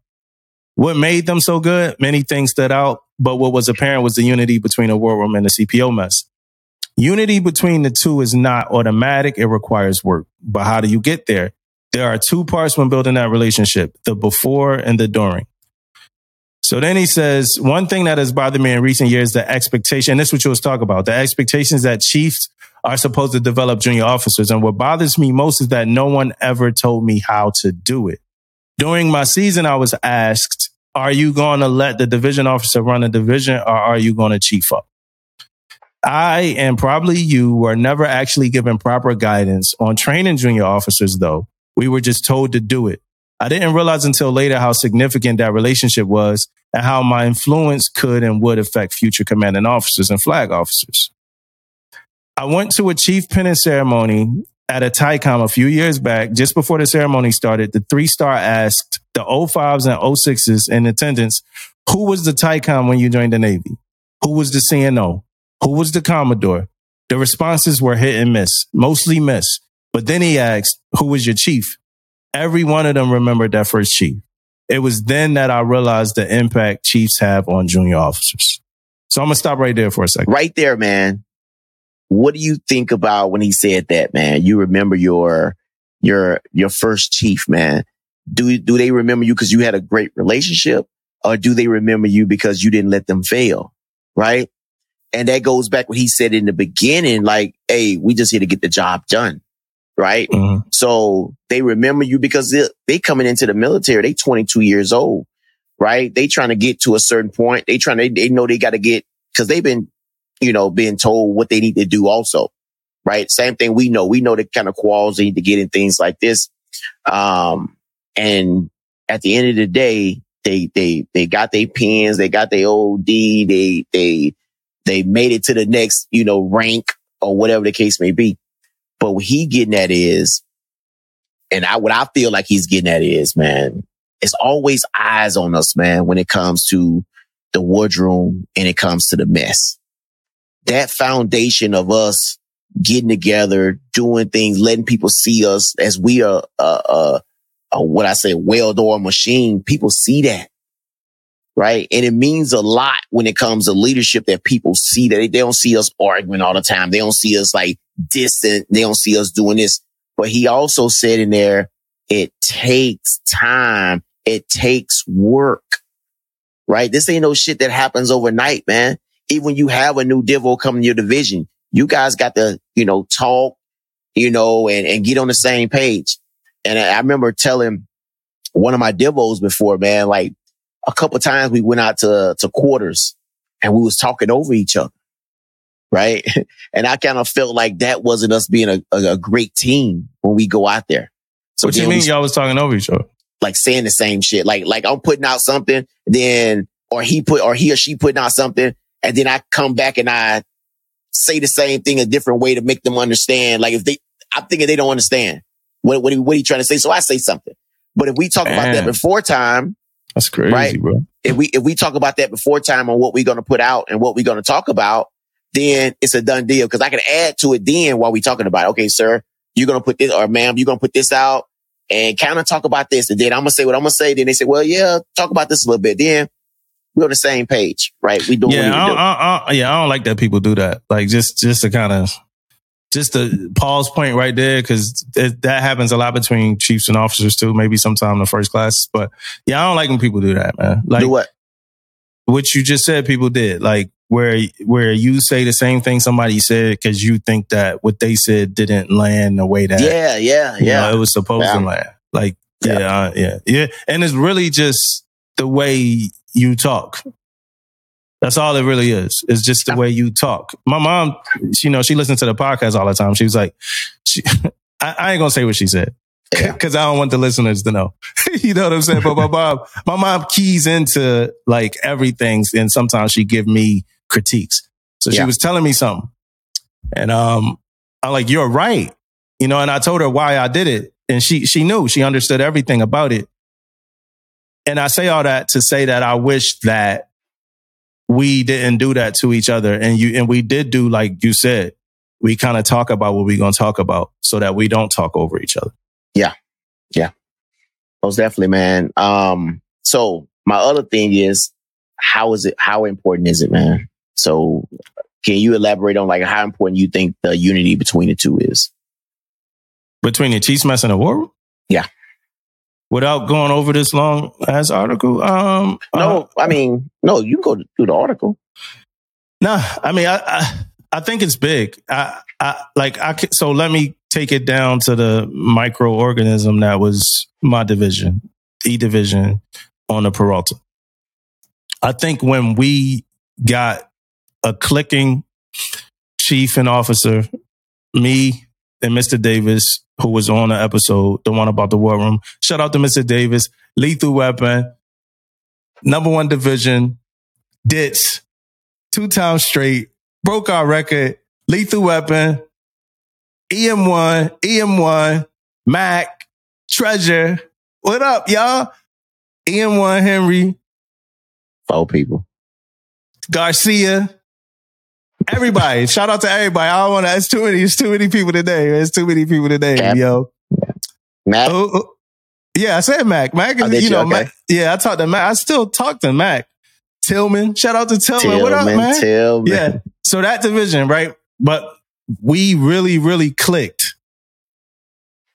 What made them so good? Many things stood out, but what was apparent was the unity between the war room and the CPO mess. Unity between the two is not automatic. It requires work. But how do you get there? There are two parts when building that relationship, the before and the during. So then he says, "One thing that has bothered me in recent years, the expectation," and this is what you was talking about, "the expectations that chiefs are supposed to develop junior officers. And what bothers me most is that no one ever told me how to do it. During my season, I was asked, are you going to let the division officer run a division or are you going to chief up? I, and probably you, were never actually given proper guidance on training junior officers, though. We were just told to do it. I didn't realize until later how significant that relationship was and how my influence could and would affect future commanding officers and flag officers. I went to a chief pennant ceremony at a TICOM a few years back. Just before the ceremony started, the 3-star asked the 05s and 06s in attendance, who was the TICOM when you joined the Navy? Who was the CNO? Who was the Commodore? The responses were hit and miss, mostly miss. But then he asked, who was your chief? Every one of them remembered that first chief. It was then that I realized the impact chiefs have on junior officers." So I'm going to stop right there for a second. Right there, man. What do you think about when he said that, man? You remember your first chief, man. Do they remember you because you had a great relationship, or do they remember you because you didn't let them fail? Right. And that goes back what he said in the beginning, like, hey, we just here to get the job done. right? Mm-hmm. So they remember you because they coming into the military. They 22 years old, right? They trying to get to a certain point. They know they got to get, because they've been, being told what they need to do also, right? Same thing we know. We know the kind of quals they need to get in things like this. And at the end of the day, they got their pins, they got their OD, they made it to the next, rank or whatever the case may be. But what he getting at is, what I feel like he's getting at is, man, it's always eyes on us, man, when it comes to the wardroom and it comes to the mess. That foundation of us getting together, doing things, letting people see us as we are, what I say, well-oiled machine. People see that, right? And it means a lot when it comes to leadership that people see that. They don't see us arguing all the time. They don't see us like distant. They don't see us doing this. But he also said in there, it takes time. It takes work, right? This ain't no shit that happens overnight, man. Even when you have a new DIVO come in your division, you guys got to, talk, and get on the same page. And I remember telling one of my DIVOs before, man, like a couple of times we went out to quarters and we was talking over each other, right? And I kind of felt like that wasn't us being a great team when we go out there. So what do you mean y'all was talking over each other? Like saying the same shit. Like I'm putting out something, then he or she putting out something, and then I come back and I say the same thing a different way to make them understand. Like I'm thinking they don't understand. What are you trying to say? So I say something. But if we talk about that before time, that's crazy, right? Bro. If we talk about that before time on what we're going to put out and what we're going to talk about, then it's a done deal. Cause I can add to it then while we're talking about it. Okay, sir, you're going to put this, or ma'am, you're going to put this out and kind of talk about this. And then I'm going to say what I'm going to say. Then they say, well, yeah, talk about this a little bit. Then we're on the same page, right? We doing what we do. I don't like that people do that. Like just to kind of, just a pause point right there, because that happens a lot between chiefs and officers too. Maybe sometime in the first class, but I don't like when people do that, man. Like do what you just said, people did. Like where you say the same thing somebody said because you think that what they said didn't land the way that it was supposed to land. Like and it's really just the way you talk. That's all it really is. It's just the way you talk. My mom, she listens to the podcast all the time. She was like, I ain't going to say what she said because I don't want the listeners to know. You know what I'm saying? But my mom keys into like everything. And sometimes she give me critiques. So she was telling me something. And I'm like, you're right. And I told her why I did it. And she knew. She understood everything about it. And I say all that to say that I wish that we didn't do that to each other. And we did do, like you said, we kind of talk about what we're going to talk about so that we don't talk over each other. Yeah. Yeah. Most definitely, man. So my other thing is, how important is it, man? So can you elaborate on like how important you think the unity between the two is? Between the Chiefs mess and the war room? Yeah. Without going over this long ass article, you can go through the article. Nah, I mean, I think it's big. So let me take it down to the microorganism that was my division, E division on the Peralta. I think when we got a clicking chief and officer, me and Mr. Davis, who was on the episode, the one about the war room. Shout out to Mr. Davis, lethal weapon, number one division, ditch, 2 times straight, broke our record, lethal weapon, EM1, Mac, Treasure. What up, y'all? EM1, Henry. 4 people. Garcia. Everybody, shout out to everybody. I don't want to. It's too many people today. It's too many people today, Cap. Yo. Yeah. Mac. I said Mac. Mac is, Mac. Yeah, I talked to Mac. I still talk to Mac. Tillman, shout out to Tillman. What up, man? Tillman. Yeah. So that division, right? But we really, really clicked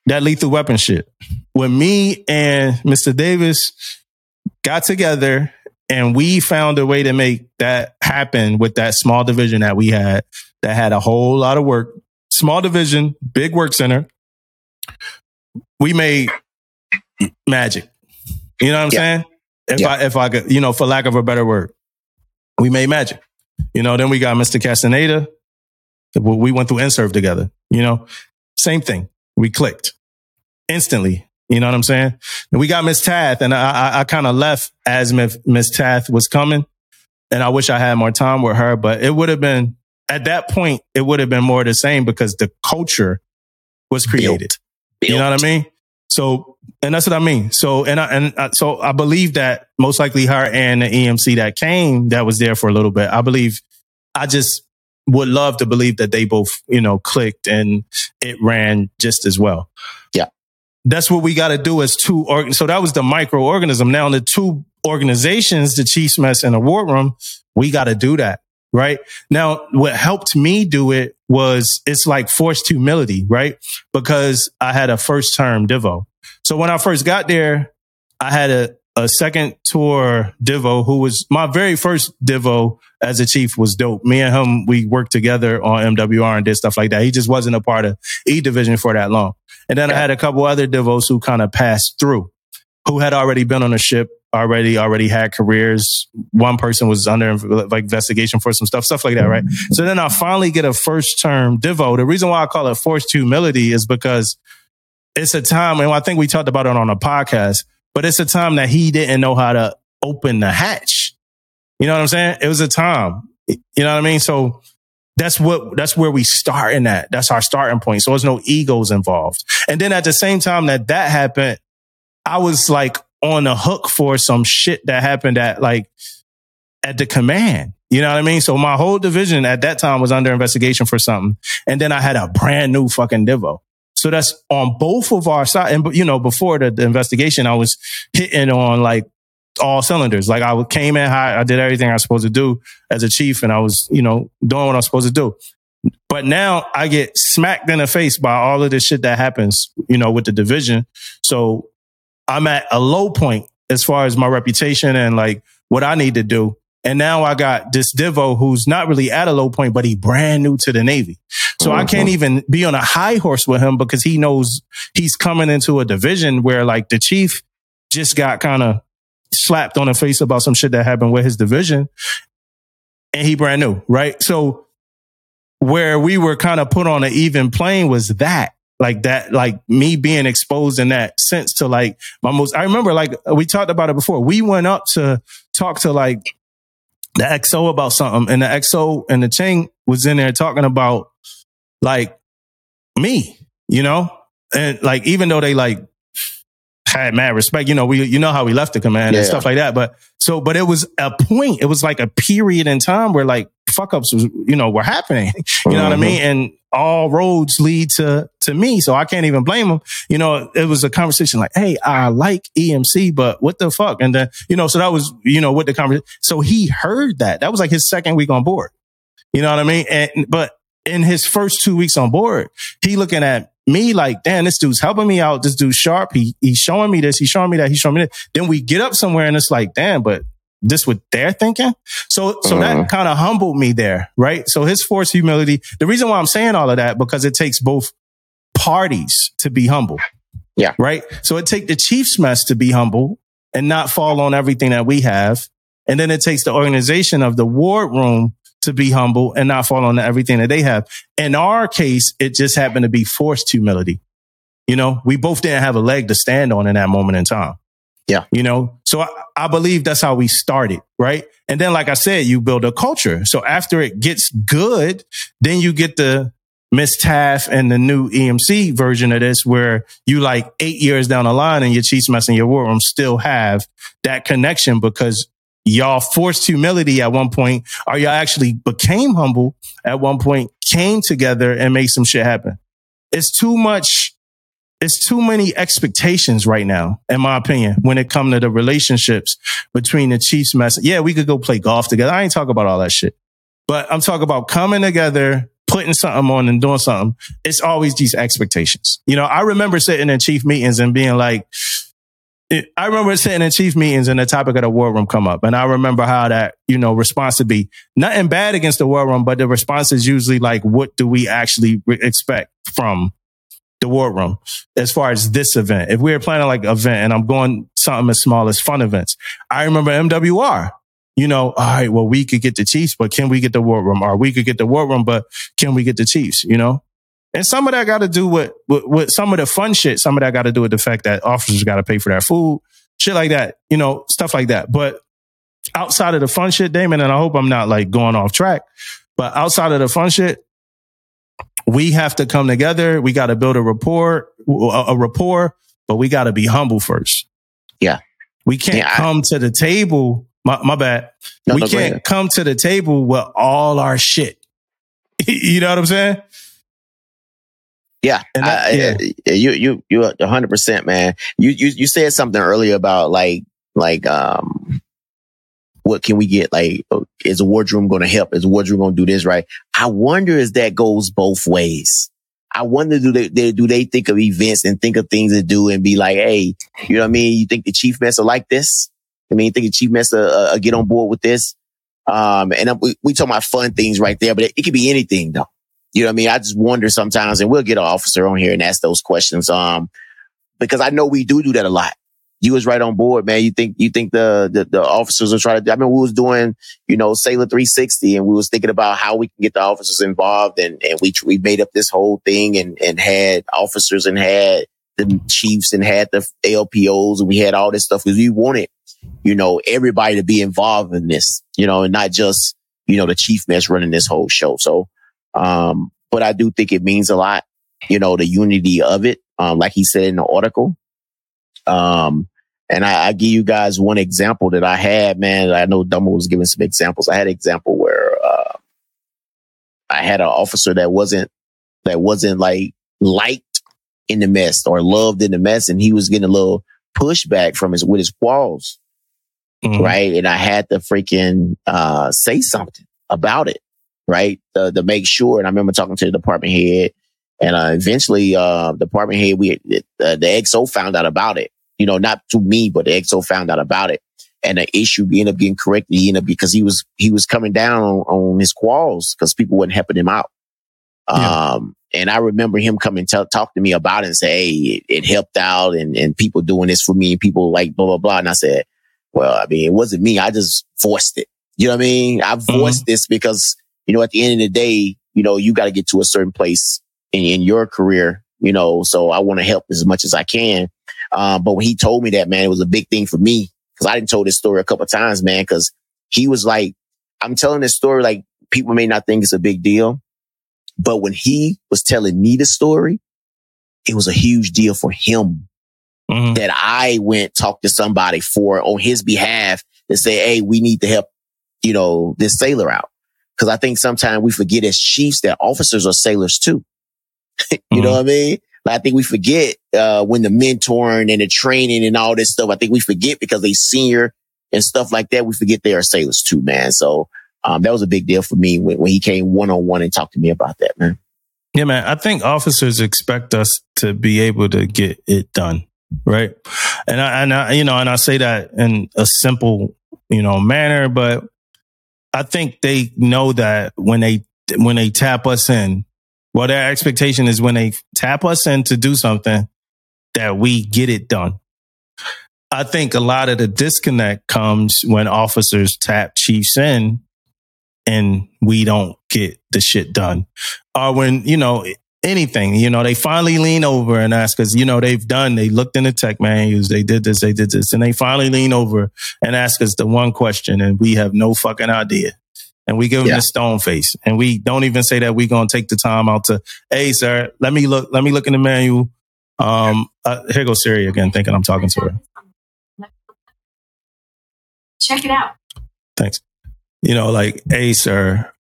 that lethal weapon shit. When me and Mr. Davis got together. And we found a way to make that happen with that small division that we had, that had a whole lot of work. Small division, big work center. we made magic. You know what I'm saying? If I could, you know, for lack of a better word, we made magic. You know, then we got Mr. Castaneda. We went through NSERV together, you know, same thing. We clicked instantly. You know what I'm saying? And we got Miss Tath, and I kind of left as Miss Tath was coming. And I wish I had more time with her, but it would have been, at that point, it would have been more the same because the culture was created. Built. You know what I mean? So, and that's what I mean. So, so I believe that most likely her and the EMC that came, that was there for a little bit. I believe, I just would love to believe that they both, you know, clicked and it ran just as well. Yeah. That's what we got to do as two. So that was the microorganism. Now, in the two organizations, the Chief's Mess and the War Room, we got to do that. Right now, what helped me do it was it's like forced humility, right? Because I had a first term DIVO. So when I first got there, I had a second tour DIVO who was my very first DIVO as a chief was dope. Me and him, we worked together on MWR and did stuff like that. He just wasn't a part of E Division for that long. And then I had a couple other DIVOs who kind of passed through, who had already been on a ship, already had careers. One person was under like investigation for some stuff like that, right? So then I finally get a first term DIVO. The reason why I call it forced humility is because it's a time, and I think we talked about it on a podcast, but it's a time that he didn't know how to open the hatch. You know what I'm saying? It was a time. You know what I mean? So that's where we start in that. That's our starting point. So there's no egos involved. And then at the same time that happened, I was like on the hook for some shit that happened at the command. You know what I mean? So my whole division at that time was under investigation for something. And then I had a brand new fucking DIVO. So that's on both of our sides. And, you know, before the investigation, I was hitting on like all cylinders. Like I came in high. I did everything I was supposed to do as a chief, and I was, you know, doing what I was supposed to do. But now I get smacked in the face by all of this shit that happens, you know, with the division. So I'm at a low point as far as my reputation and like what I need to do. And now I got this DIVO who's not really at a low point, but he brand new to the Navy. So I can't even be on a high horse with him because he knows he's coming into a division where like the chief just got kind of slapped on the face about some shit that happened with his division, and he brand new. Right. So where we were kind of put on an even plane was that, like me being exposed in that sense to like my most, I remember like we talked about it before. We went up to talk to like the XO about something, and the XO and the Ching was in there talking about like me, you know, and like, even though they like had mad respect, you know, we, you know how we left the command and stuff like that. But it was a point, it was like a period in time where like fuck ups was, you know, were happening, you know what I mean? And all roads lead to me. So I can't even blame them. You know, it was a conversation like, hey, I like EMC, but what the fuck? And then, you know, so that was, you know, what the conversation. So he heard that. That was like his second week on board. You know what I mean? But in his first 2 weeks on board, he looking at me like, damn, this dude's helping me out. This dude's sharp. He's showing me this. He's showing me that. He's showing me this. Then we get up somewhere and it's like, damn, but this what they're thinking. So that kind of humbled me there. Right. So his forced humility, the reason why I'm saying all of that, because it takes both parties to be humble. Yeah. Right. So it takes the Chief's Mess to be humble and not fall on everything that we have. And then it takes the organization of the Ward Room to be humble and not fall on everything that they have. In our case, it just happened to be forced humility. You know, we both didn't have a leg to stand on in that moment in time. Yeah. You know, so I believe that's how we started. Right. And then, like I said, you build a culture. So after it gets good, then you get the Miss Taff and the new EMC version of this, where you like 8 years down the line and your Chief's Mess and your War Room still have that connection because y'all forced humility at one point, or y'all actually became humble at one point, came together and made some shit happen. It's too much. It's too many expectations right now, in my opinion, when it comes to the relationships between the Chief's Mess. Yeah, we could go play golf together. I ain't talking about all that shit, but I'm talking about coming together, putting something on and doing something. It's always these expectations. You know, I remember sitting in chief meetings and being like, I remember sitting in chief meetings and the topic of the War Room come up. And I remember how that, you know, response would be nothing bad against the War Room, but the response is usually like, what do we actually expect from the the war room as far as this event. If we were planning like an event and I'm going something as small as fun events, I remember MWR. You know, all right, well, we could get the Chiefs, but can we get the war room? Or we could get the war room, but can we get the Chiefs, you know? And some of that got to do with some of the fun shit. Some of that got to do with the fact that officers got to pay for their food, shit like that, you know, stuff like that. But outside of the fun shit, Damon, and I hope I'm not like going off track, but outside of the fun shit, we have to come together. We got to build a rapport, but we got to be humble first. Yeah. We can't come to the table. My bad. No, we can't come to the table with all our shit. You know what I'm saying? Yeah. You 100%, man. You said something earlier about like what can we get? Like, is the wardroom going to help? Is the wardroom going to do this right? I wonder if that goes both ways. I wonder, do they think of events and think of things to do and be like, hey, you know what I mean? You think the chief mess will like this? I mean, think the chief mess get on board with this. And we talking about fun things right there, but it could be anything though. You know what I mean? I just wonder sometimes, and we'll get an officer on here and ask those questions. Because I know we do that a lot. You was right on board, man. You think the officers are trying to, I mean, we was doing, you know, Sailor 360 and we was thinking about how we can get the officers involved. And we made up this whole thing and had officers and had the chiefs and had the LPOs and we had all this stuff because we wanted, you know, everybody to be involved in this, you know, and not just, you know, the chief mess running this whole show. So, but I do think it means a lot, you know, the unity of it. Like he said in the article. And I give you guys one example that I had, man. I know Dumbo was giving some examples. I had an example where, I had an officer that wasn't like liked in the mess or loved in the mess. And he was getting a little pushback from with his quals. Mm-hmm. Right. And I had to freaking, say something about it. Right. To make sure. And I remember talking to the department head and, eventually, department head, the XO found out about it. You know, not to me, but the XO found out about it. And the issue ended up getting corrected, because he was coming down on his quals because people weren't helping him out. Yeah. And I remember him coming to talk to me about it and say, hey, it helped out and people doing this for me and people like blah, blah, blah. And I said, well, I mean, it wasn't me. I just forced it. You know what I mean? I voiced this because, you know, at the end of the day, you know, you got to get to a certain place in your career, you know, so I want to help as much as I can. But when he told me that, man, it was a big thing for me because I didn't tell this story a couple of times, man, because he was like, I'm telling this story. Like people may not think it's a big deal, but when he was telling me the story, it was a huge deal for him that I went talk to somebody for on his behalf to say, hey, we need to help, you know, this sailor out. Cause I think sometimes we forget as chiefs that officers are sailors too. You know what I mean? I think we forget when the mentoring and the training and all this stuff, I think we forget because they senior and stuff like that. We forget they are sailors too, man. So that was a big deal for me when he came one-on-one and talked to me about that, man. Yeah, man. I think officers expect us to be able to get it done, right? And I say that in a simple, you know, manner, but I think they know that when they tap us in, well, their expectation is when they tap us in to do something that we get it done. I think a lot of the disconnect comes when officers tap chiefs in and we don't get the shit done. Or when, you know, anything, you know, they finally lean over and ask us, you know, they looked in the tech manuals, they did this, and they finally lean over and ask us the one question and we have no fucking idea. And we give them the stone face. And we don't even say that we're going to take the time out to, hey, sir, let me look in the manual. Here goes Siri again, thinking I'm talking to her. Check it out. Thanks. You know, like, hey, sir,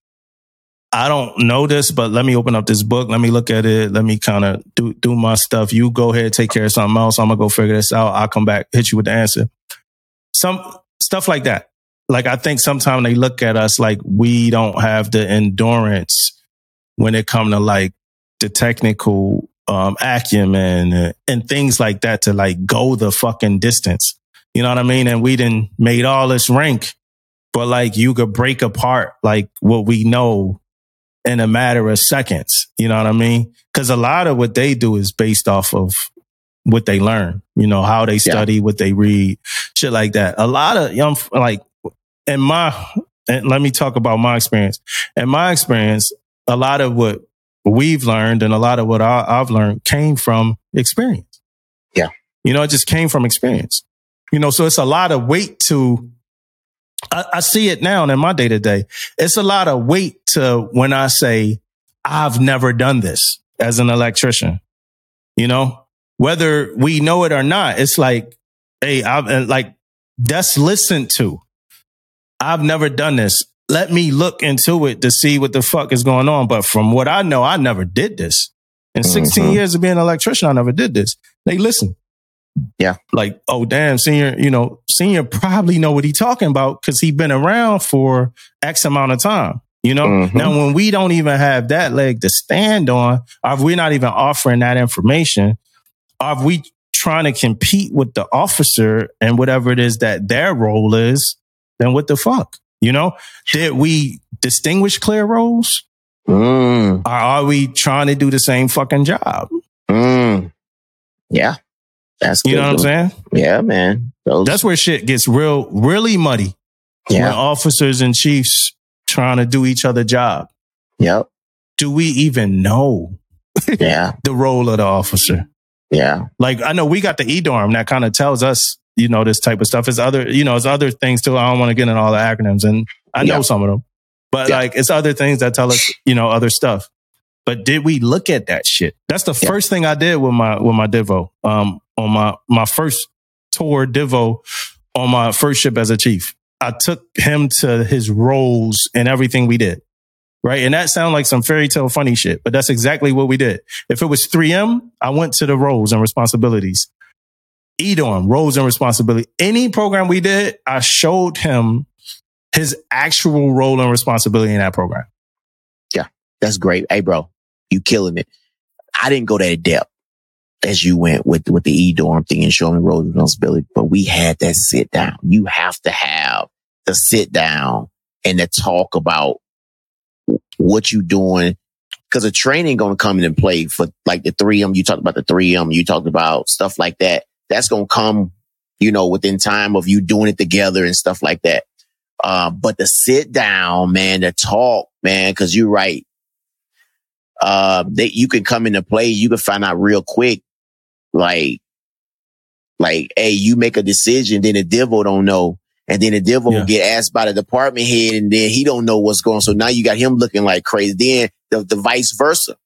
I don't know this, but let me open up this book. Let me look at it. Let me kind of do my stuff. You go ahead, take care of something else. I'm going to go figure this out. I'll come back, hit you with the answer. Some stuff like that. Like, I think sometimes they look at us like we don't have the endurance when it comes to like the technical acumen and things like that to like go the fucking distance. You know what I mean? And we done made all this rank, but like you could break apart like what we know in a matter of seconds. You know what I mean? Because a lot of what they do is based off of what they learn, you know, how they study, what they read, shit like that. A lot of, and let me talk about my experience. In my experience, a lot of what we've learned and a lot of what I've learned came from experience. Yeah. You know, it just came from experience. You know, so it's a lot of weight to, I see it now in my day to day. It's a lot of weight to when I say, I've never done this as an electrician, you know, whether we know it or not. It's like, hey, that's listened to. I've never done this. Let me look into it to see what the fuck is going on. But from what I know, I never did this. In 16 years of being an electrician, I never did this. They listen. Yeah. Like, oh, damn, senior probably know what he's talking about because he's been around for X amount of time, you know? Mm-hmm. Now, when we don't even have that leg to stand on, or if we're not even offering that information, or if we trying to compete with the officer and whatever it is that their role is, then what the fuck? You know, did we distinguish clear roles? Or are we trying to do the same fucking job? Yeah. That's good. You know what I'm saying? Yeah, man. That's where shit gets really muddy. Yeah. When officers and chiefs trying to do each other's job. Yep. Do we even know the role of the officer? Yeah. Like, I know we got the EDORM that kind of tells us, you know, this type of stuff. It's other, you know, it's other things too. I don't want to get into all the acronyms and I know some of them, but like, it's other things that tell us, you know, other stuff. But did we look at that shit? That's the first thing I did with my DIVO. On my first tour DIVO, on my first ship as a chief, I took him to his roles and everything we did. Right. And that sounds like some fairy tale funny shit, but that's exactly what we did. If it was 3M, I went to the roles and responsibilities. EDOM, roles and responsibility. Any program we did, I showed him his actual role and responsibility in that program. Yeah, that's great. Hey, bro, you killing it. I didn't go that depth as you went with the EDORM thing and showing role and responsibility, but we had that sit down. You have to have the sit down and the talk about what you doing, because the training going to come in and play for like the 3M. You talked about the 3M. You talked about stuff like that. That's going to come, you know, within time of you doing it together and stuff like that. But the sit down, man, the talk, man, because you're right. You can come into play. You can find out real quick. Like, hey, you make a decision, then the DIVO don't know. And then the DIVO will get asked by the department head and then he don't know what's going on. So now you got him looking like crazy. Then the vice versa,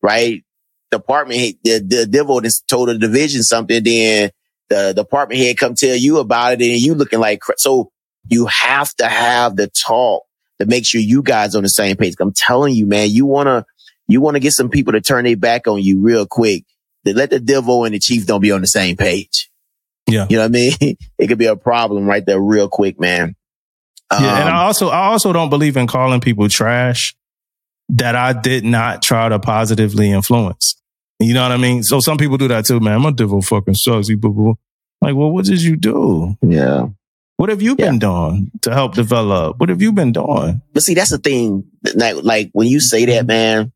right? Department head, the DIVO just told the division something. Then the department head come tell you about it and you looking like crazy. So you have to have the talk to make sure you guys on the same page. I'm telling you, man, you want to get some people to turn their back on you real quick. They let the DIVO and the chief don't be on the same page. Yeah. You know what I mean? It could be a problem right there real quick, man. And I also don't believe in calling people trash that I did not try to positively influence. You know what I mean? So some people do that too, man. My DIVO fucking sucks. Like, well, what did you do? Yeah. What have you been doing to help develop? What have you been doing? But see, that's the thing. Like when you say that, man,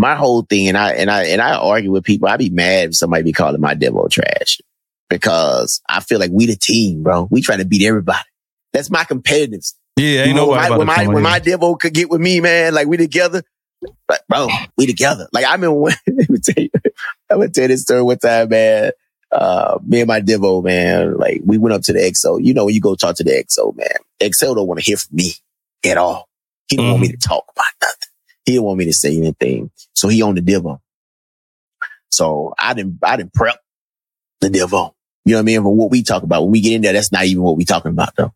my whole thing, and I argue with people. I be mad if somebody be calling my DIVO trash, because I feel like we the team, bro. We try to beat everybody. That's my competitiveness. Yeah, ain't nobody. When my DIVO could get with me, man, like we together. Like, bro, we together. Like, I remember when I would tell you this story one time, man. Me and my DIVO, man, like we went up to the XO. You know, when you go talk to the XO, man, XO don't want to hear from me at all. He don't want me to talk about nothing. He didn't want me to say anything. So he on the DIVO. So I didn't prep the DIVO. You know what I mean? For what we talk about when we get in there, that's not even what we talking about though.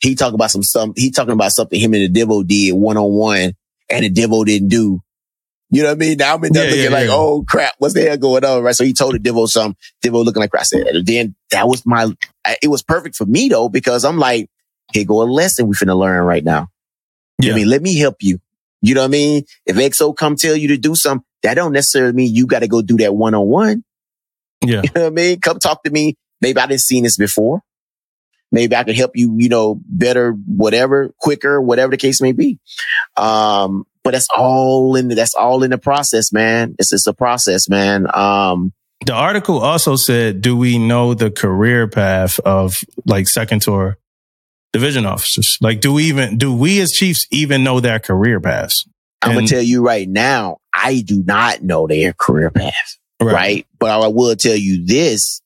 He talking about something him and the DIVO did one-on-one and the DIVO didn't do. You know what I mean? Now I'm in there looking like, oh crap, what's the hell going on? Right. So he told the DIVO something, DIVO looking like crap. I said, and then it was perfect for me though, because I'm like, here go a lesson we finna learn right now. Yeah. You know what I mean, let me help you. You know what I mean? If XO come tell you to do something, that don't necessarily mean you got to go do that one-on-one. Yeah. You know what I mean? Come talk to me. Maybe I didn't seen this before. Maybe I could help you, you know, better, whatever, quicker, whatever the case may be. But that's all in the process, man. It's a process, man. The article also said, do we know the career path of like second tour division officers? Like, do we as chiefs even know their career paths? I'm going to tell you right now, I do not know their career path. Right. But I will tell you this.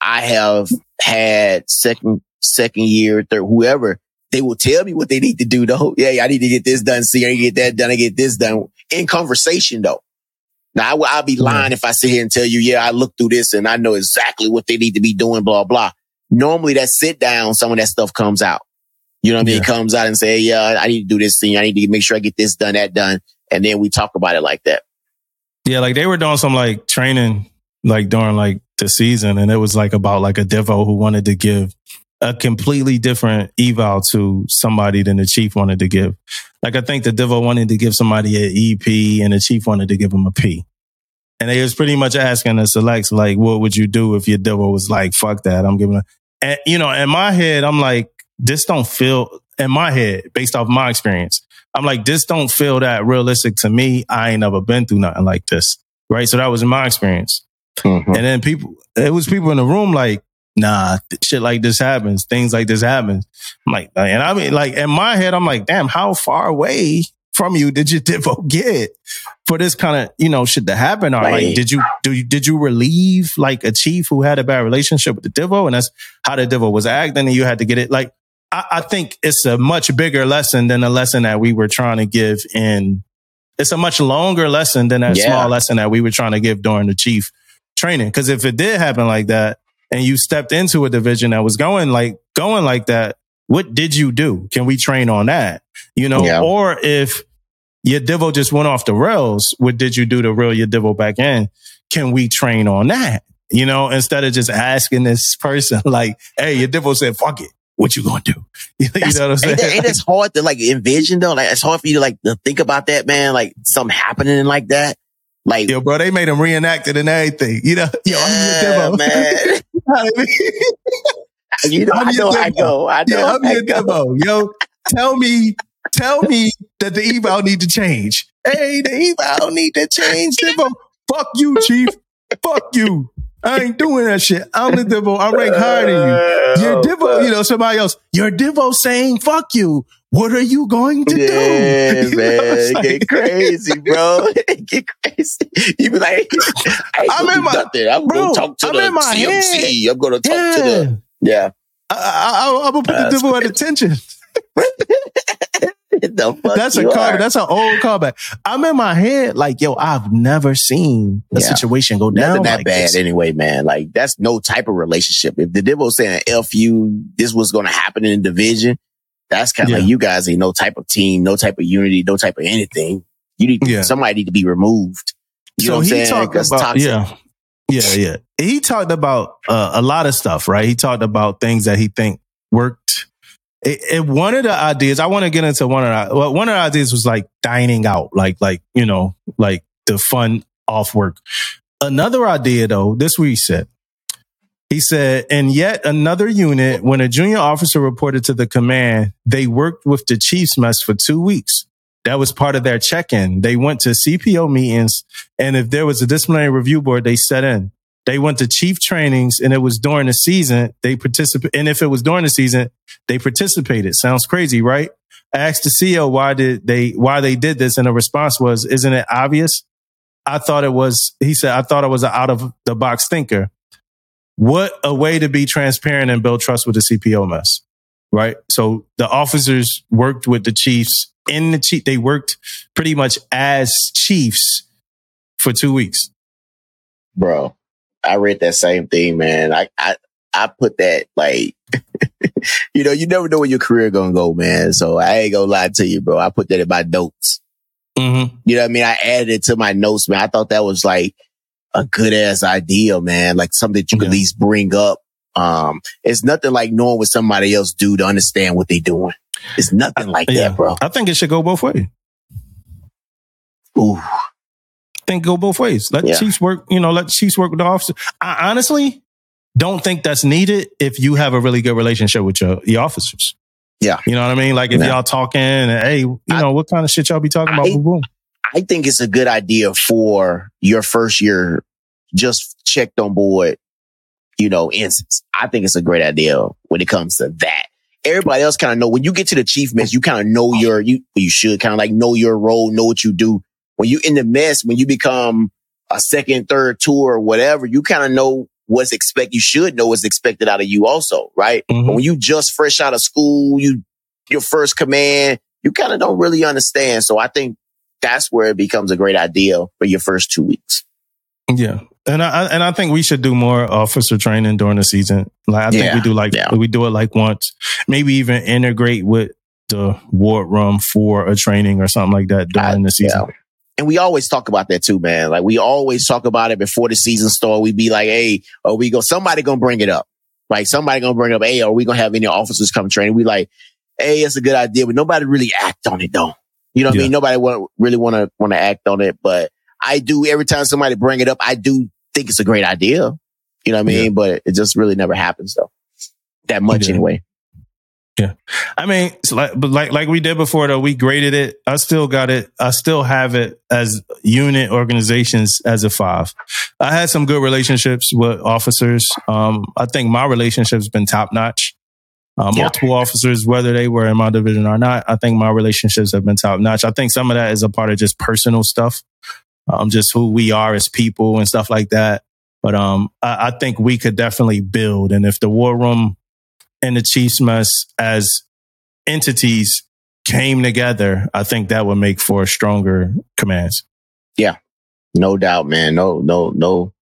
I have had second year, third, whoever, they will tell me what they need to do though. Yeah. I need to get this done. See, I need to get that done. I get this done in conversation though. Now, I'll be lying if I sit here and tell you, yeah, I looked through this and I know exactly what they need to be doing, blah, blah. Normally that sit down, some of that stuff comes out. You know what I mean? It comes out and say, yeah, I need to do this thing. I need to make sure I get this done, that done. And then we talk about it like that. Yeah. Like they were doing some like training, like during like the season. And it was like about like a DIVO who wanted to give a completely different eval to somebody than the chief wanted to give. Like I think the DIVO wanted to give somebody an EP and the chief wanted to give him a P. And they was pretty much asking the selects, like, what would you do if your DIVO was like, fuck that, I'm giving a... And, you know, in my head, I'm like, this don't feel, in my head, based off my experience, I'm like, this don't feel that realistic to me. I ain't never been through nothing like this. Right. So that was my experience. Mm-hmm. And then it was people in the room like, nah, shit like this happens. Things like this happens. I'm like, and I mean, like in my head, I'm like, damn, how far away from you did your DIVO get for this kind of, you know, shit to happen? Or right. Like, did you relieve like a chief who had a bad relationship with the DIVO and that's how the DIVO was acting and you had to get it? Like, I think it's a much bigger lesson than the lesson that we were trying to give in. It's a much longer lesson than that small lesson that we were trying to give during the chief training. Cause if it did happen like that and you stepped into a division that was going like that, what did you do? Can we train on that? You know, or if your DIVO just went off the rails, what did you do to reel your DIVO back in? Can we train on that? You know, instead of just asking this person like, hey, your DIVO said, fuck it, what you going to do? You know what I'm saying? And it's hard to like envision though. Like it's hard for you to like to think about that, man. Like something happening like that. Like, yo, bro, they made him reenact it and everything. You know, yo, I'm your DIVO, man. You know what I mean? You know, I know. Yeah, I'm your DIVO. Yo, tell me that the eval need to change. Hey, the eval need to change, DIVO. Fuck you, chief. Fuck you. I ain't doing that shit. I'm the DIVO. I rank higher than you. Your DIVO, you know, somebody else. Your DIVO saying fuck you. What are you going to do? You man, know, like, get crazy, bro. Get crazy. You be like, I'm going to talk to the CMC. I'm going to talk to the... Yeah. I'm going to put the DIVO at attention. That's a callback. That's an old callback. I'm in my head like, yo, I've never seen a situation go down. Nothing that like bad this. Anyway, man. Like, that's no type of relationship. If the DIVO saying, F you, this was going to happen in the division, that's kind of like you guys ain't no type of team, no type of unity, no type of anything. You need somebody need to be removed. You know what I'm saying? That's toxic. Yeah. He talked about a lot of stuff, right? He talked about things that he think worked. One of the ideas, I want to get into one of the ideas was like dining out, like, you know, like the fun off work. Another idea though, this we said, he said, in yet another unit, when a junior officer reported to the command, they worked with the chief's mess for 2 weeks. That was part of their check-in. They went to CPO meetings, and if there was a disciplinary review board, they sat in. They went to chief trainings, and it was during the season. They participated, and if it was during the season, they participated. Sounds crazy, right? I asked the CEO why they did this, and the response was, "Isn't it obvious?" I thought it was. He said, "I thought I was an out-of-the-box thinker." What a way to be transparent and build trust with the CPO mess, right? So the officers worked with the chiefs. They worked pretty much as chiefs for 2 weeks. Bro, I read that same thing, man. I put that like, you know, you never know where your career gonna go, man. So I ain't gonna lie to you, bro. I put that in my notes. Mm-hmm. You know what I mean? I added it to my notes, man. I thought that was like a good ass idea, man. Like something that you could at least bring up. It's nothing like knowing what somebody else do to understand what they doing. It's nothing like that, bro. I think it should go both ways. Ooh. I think go both ways. Let the chiefs work, you know, let the chiefs work with the officer. I honestly, don't think that's needed if you have a really good relationship with your officers. Yeah. You know what I mean? Like if y'all talking and hey, you know, what kind of shit y'all be talking about? Boom. I think it's a good idea for your first year, just checked on board, you know, instance. I think it's a great idea when it comes to that. Everybody else kind of know when you get to the chief mess, you kind of know your, you should kind of like know your role, know what you do. When you in the mess, when you become a second, third tour or whatever, you kind of know what's expected. You should know what's expected out of you also, right? Mm-hmm. But when you just fresh out of school, your first command, you kind of don't really understand. So I think that's where it becomes a great idea for your first 2 weeks. Yeah. And I think we should do more officer training during the season. Like I think we do it like once, maybe even integrate with the ward room for a training or something like that during the season. Yeah. And we always talk about that too, man. Like we always talk about it before the season starts. We be like, hey, are we go? Somebody gonna bring it up. Like somebody gonna bring up, hey, are we gonna have any officers come train? We like, hey, it's a good idea, but nobody really act on it though. You know what I mean? Nobody really want to act on it, but I do. Every time somebody bring it up, I do think it's a great idea. You know what I mean? Yeah. But it just really never happens though. That much anyway. Yeah. I mean, like we did before though, we graded it. I still got it. I still have it as unit organizations as a 5. I had some good relationships with officers. I think my relationship's been top notch. Multiple officers, whether they were in my division or not, I think my relationships have been top notch. I think some of that is a part of just personal stuff. Just who we are as people and stuff like that. But I think we could definitely build. And if the war room and the chief's mess as entities came together, I think that would make for stronger commands. Yeah, no doubt, man. No.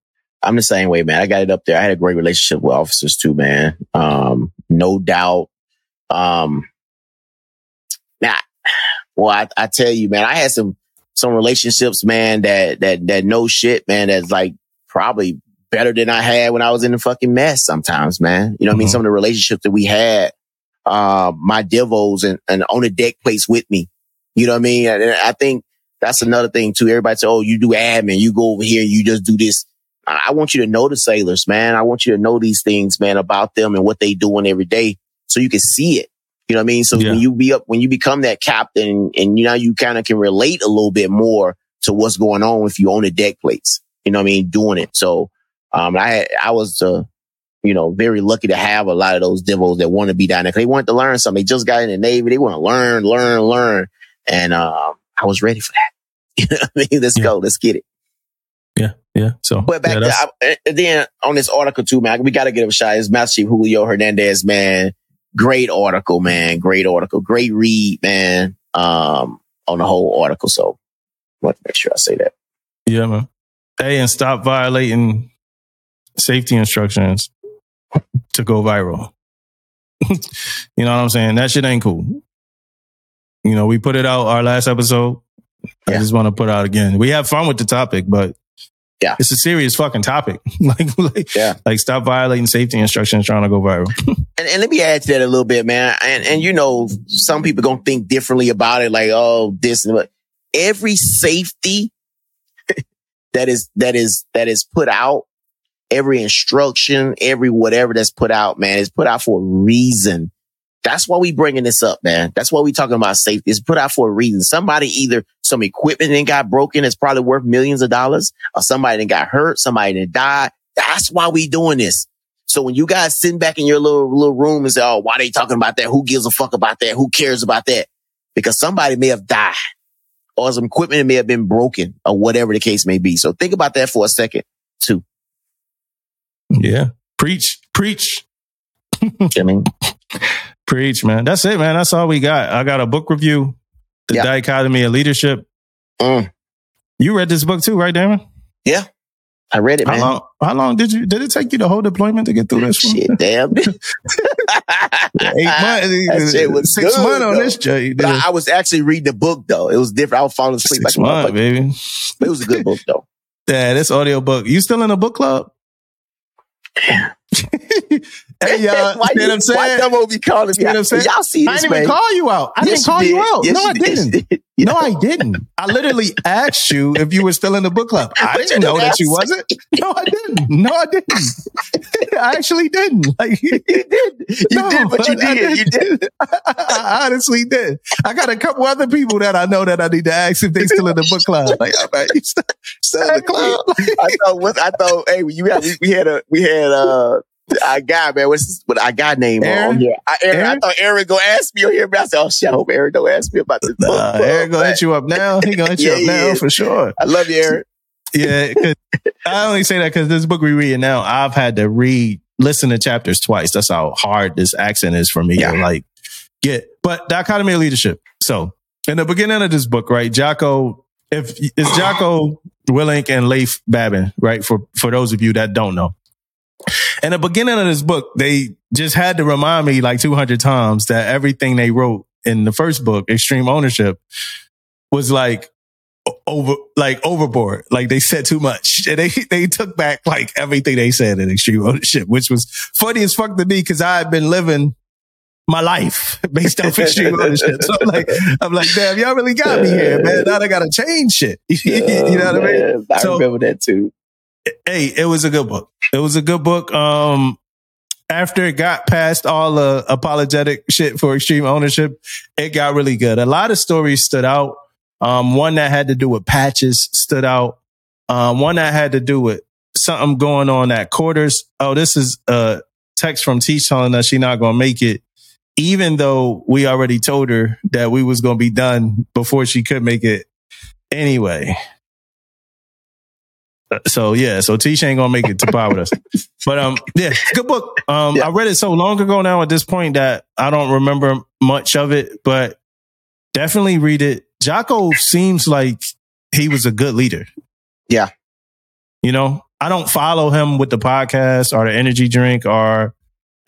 I'm the same way, man. I got it up there. I had a great relationship with officers too, man. No doubt. I tell you, man, I had some relationships, man, that no shit, man, that's like probably better than I had when I was in the fucking mess sometimes, man. You know what I mean? Some of the relationships that we had, my divos and on the deck plates with me. You know what I mean? And I think that's another thing too. Everybody say, oh, you do admin, you go over here and you just do this. I want you to know the sailors, man. I want you to know these things, man, about them and what they doing every day so you can see it. You know what I mean? So when you become that captain and you know, you kind of can relate a little bit more to what's going on if you own the deck plates, you know what I mean? Doing it. So, I was, you know, very lucky to have a lot of those devils that want to be down there. 'Cause they wanted to learn something. They just got in the Navy. They want to learn. And, I was ready for that. You know what I mean? Let's go. Let's get it. Yeah. Yeah. So, but back to then on this article too, man, we got to give him a shot. It's Master Chief Julio Hernandez, man. Great article, man. Great article. Great read, man. On the whole article. So I want to make sure I say that. Yeah, man. Hey, and stop violating safety instructions to go viral. You know what I'm saying? That shit ain't cool. You know, we put it out our last episode. I just want to put it out again. We have fun with the topic, but it's a serious fucking topic. Like stop violating safety instructions trying to go viral. And let me add to that a little bit, man. And you know, some people gonna think differently about it, like, oh, this and what. Every safety that is put out, every instruction, every whatever that's put out, man, is put out for a reason. That's why we bringing this up, man. That's why we talking about safety. It's put out for a reason. Somebody either some equipment that got broken that's probably worth millions of dollars, or somebody that got hurt, somebody that died. That's why we doing this. So when you guys sitting back in your little room and say, "Oh, why they talking about that? Who gives a fuck about that? Who cares about that?" Because somebody may have died, or some equipment may have been broken, or whatever the case may be. So think about that for a second, too. Yeah, preach. I mean. Preach, man. That's it, man. That's all we got. I got a book review, The Dichotomy of Leadership. You read this book too, right, Damon? Yeah, I read it, man. How long did it take you the whole deployment to get through this shit, one? Damn. 8 months. Shit was 6 months though. On this journey. I was actually reading the book, though. It was different. I was falling asleep. 6 months, like, baby. But it was a good book, though. Yeah, this audio book. You still in a book club? Yeah. Hey, y'all, you know what I'm saying? Why Dumbo be calling me? You know what I'm saying? Y'all see this, I didn't even call you out. I didn't call you out. No, I didn't. No, I didn't. I literally asked you if you were still in the book club. I didn't know that you wasn't. No, I didn't. No, I didn't. I actually didn't. Like, you did. You did, but you did. You did. I honestly did. I got a couple other people that I know that I need to ask if they still in the book club. Like, all right, you still in the club? I thought. Hey, we had our guy, man. What's his, what our guy name on here? Aaron? I thought Aaron gonna ask me on here, but I said, oh shit, I hope Aaron don't ask me about this. Aaron gonna hit you up now. He gonna hit you up now for sure. I love you, Aaron. Yeah, I only say that because this book we read now, I've had to listen to chapters twice. That's how hard this accent is for me. Yeah. Like, but Dichotomy of Leadership. So in the beginning of this book, right, Jocko, it's Jocko Willink and Leif Babin, right? For those of you that don't know. In the beginning of this book, they just had to remind me like 200 times that everything they wrote in the first book, Extreme Ownership, was like overboard. Like they said too much. And they took back like everything they said in Extreme Ownership, which was funny as fuck to me because I had been living my life based off Extreme Ownership. So I'm like, damn, y'all really got me here, man. Now I gotta change shit. You know what I mean? I remember that too. Hey, it was a good book. It was a good book. After it got past all the apologetic shit for Extreme Ownership, it got really good. A lot of stories stood out. One that had to do with patches stood out. One that had to do with something going on at quarters. Oh, this is a text from T telling us she's not going to make it, even though we already told her that we was going to be done before she could make it anyway. So Tisha ain't gonna make it to buy with us. But good book. I read it so long ago now at this point that I don't remember much of it, but definitely read it. Jocko seems like he was a good leader. Yeah. You know, I don't follow him with the podcast or the energy drink or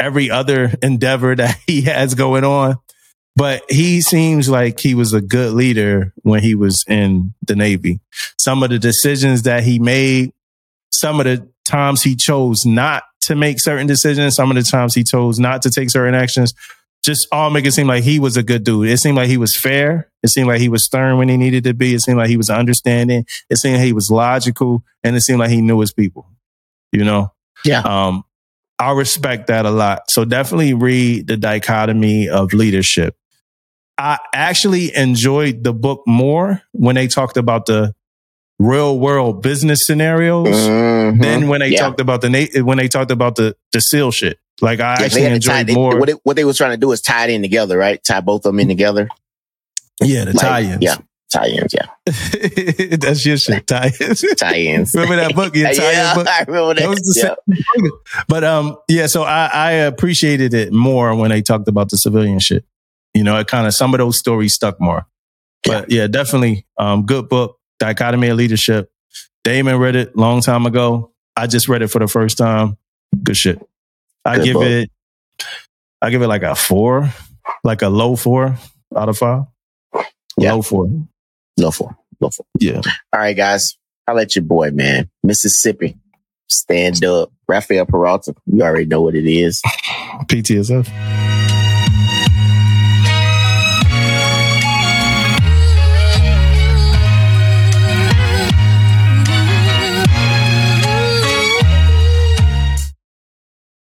every other endeavor that he has going on, but he seems like he was a good leader when he was in the Navy. Some of the decisions that he made, some of the times he chose not to make certain decisions, some of the times he chose not to take certain actions, just all make it seem like he was a good dude. It seemed like he was fair. It seemed like he was stern when he needed to be. It seemed like he was understanding. It seemed like he was logical. And it seemed like he knew his people, you know? Yeah. I respect that a lot. So definitely read The Dichotomy of Leadership. I actually enjoyed the book more when they talked about the real world business scenarios than when they talked about the SEAL shit. Like I actually enjoyed more. What they was trying to do is tie it in together, right? Tie both of them in together. Yeah, tie-ins. Yeah. Tie-ins, yeah. That's your shit, tie-ins. Tie-ins. Remember that book? Yeah, tie-ins book? I remember that. But so I appreciated it more when they talked about the civilian shit. You know, it kind of, some of those stories stuck more. But yeah, definitely good book, Dichotomy of Leadership. Damon read it a long time ago. I just read it for the first time. Good shit. I give it like a 4, like a low 4 out of 5. Yeah. Low four. Yeah. All right, guys. I'll let your boy, man. Mississippi. Stand up. Rafael Peralta. You already know what it is. PTSF.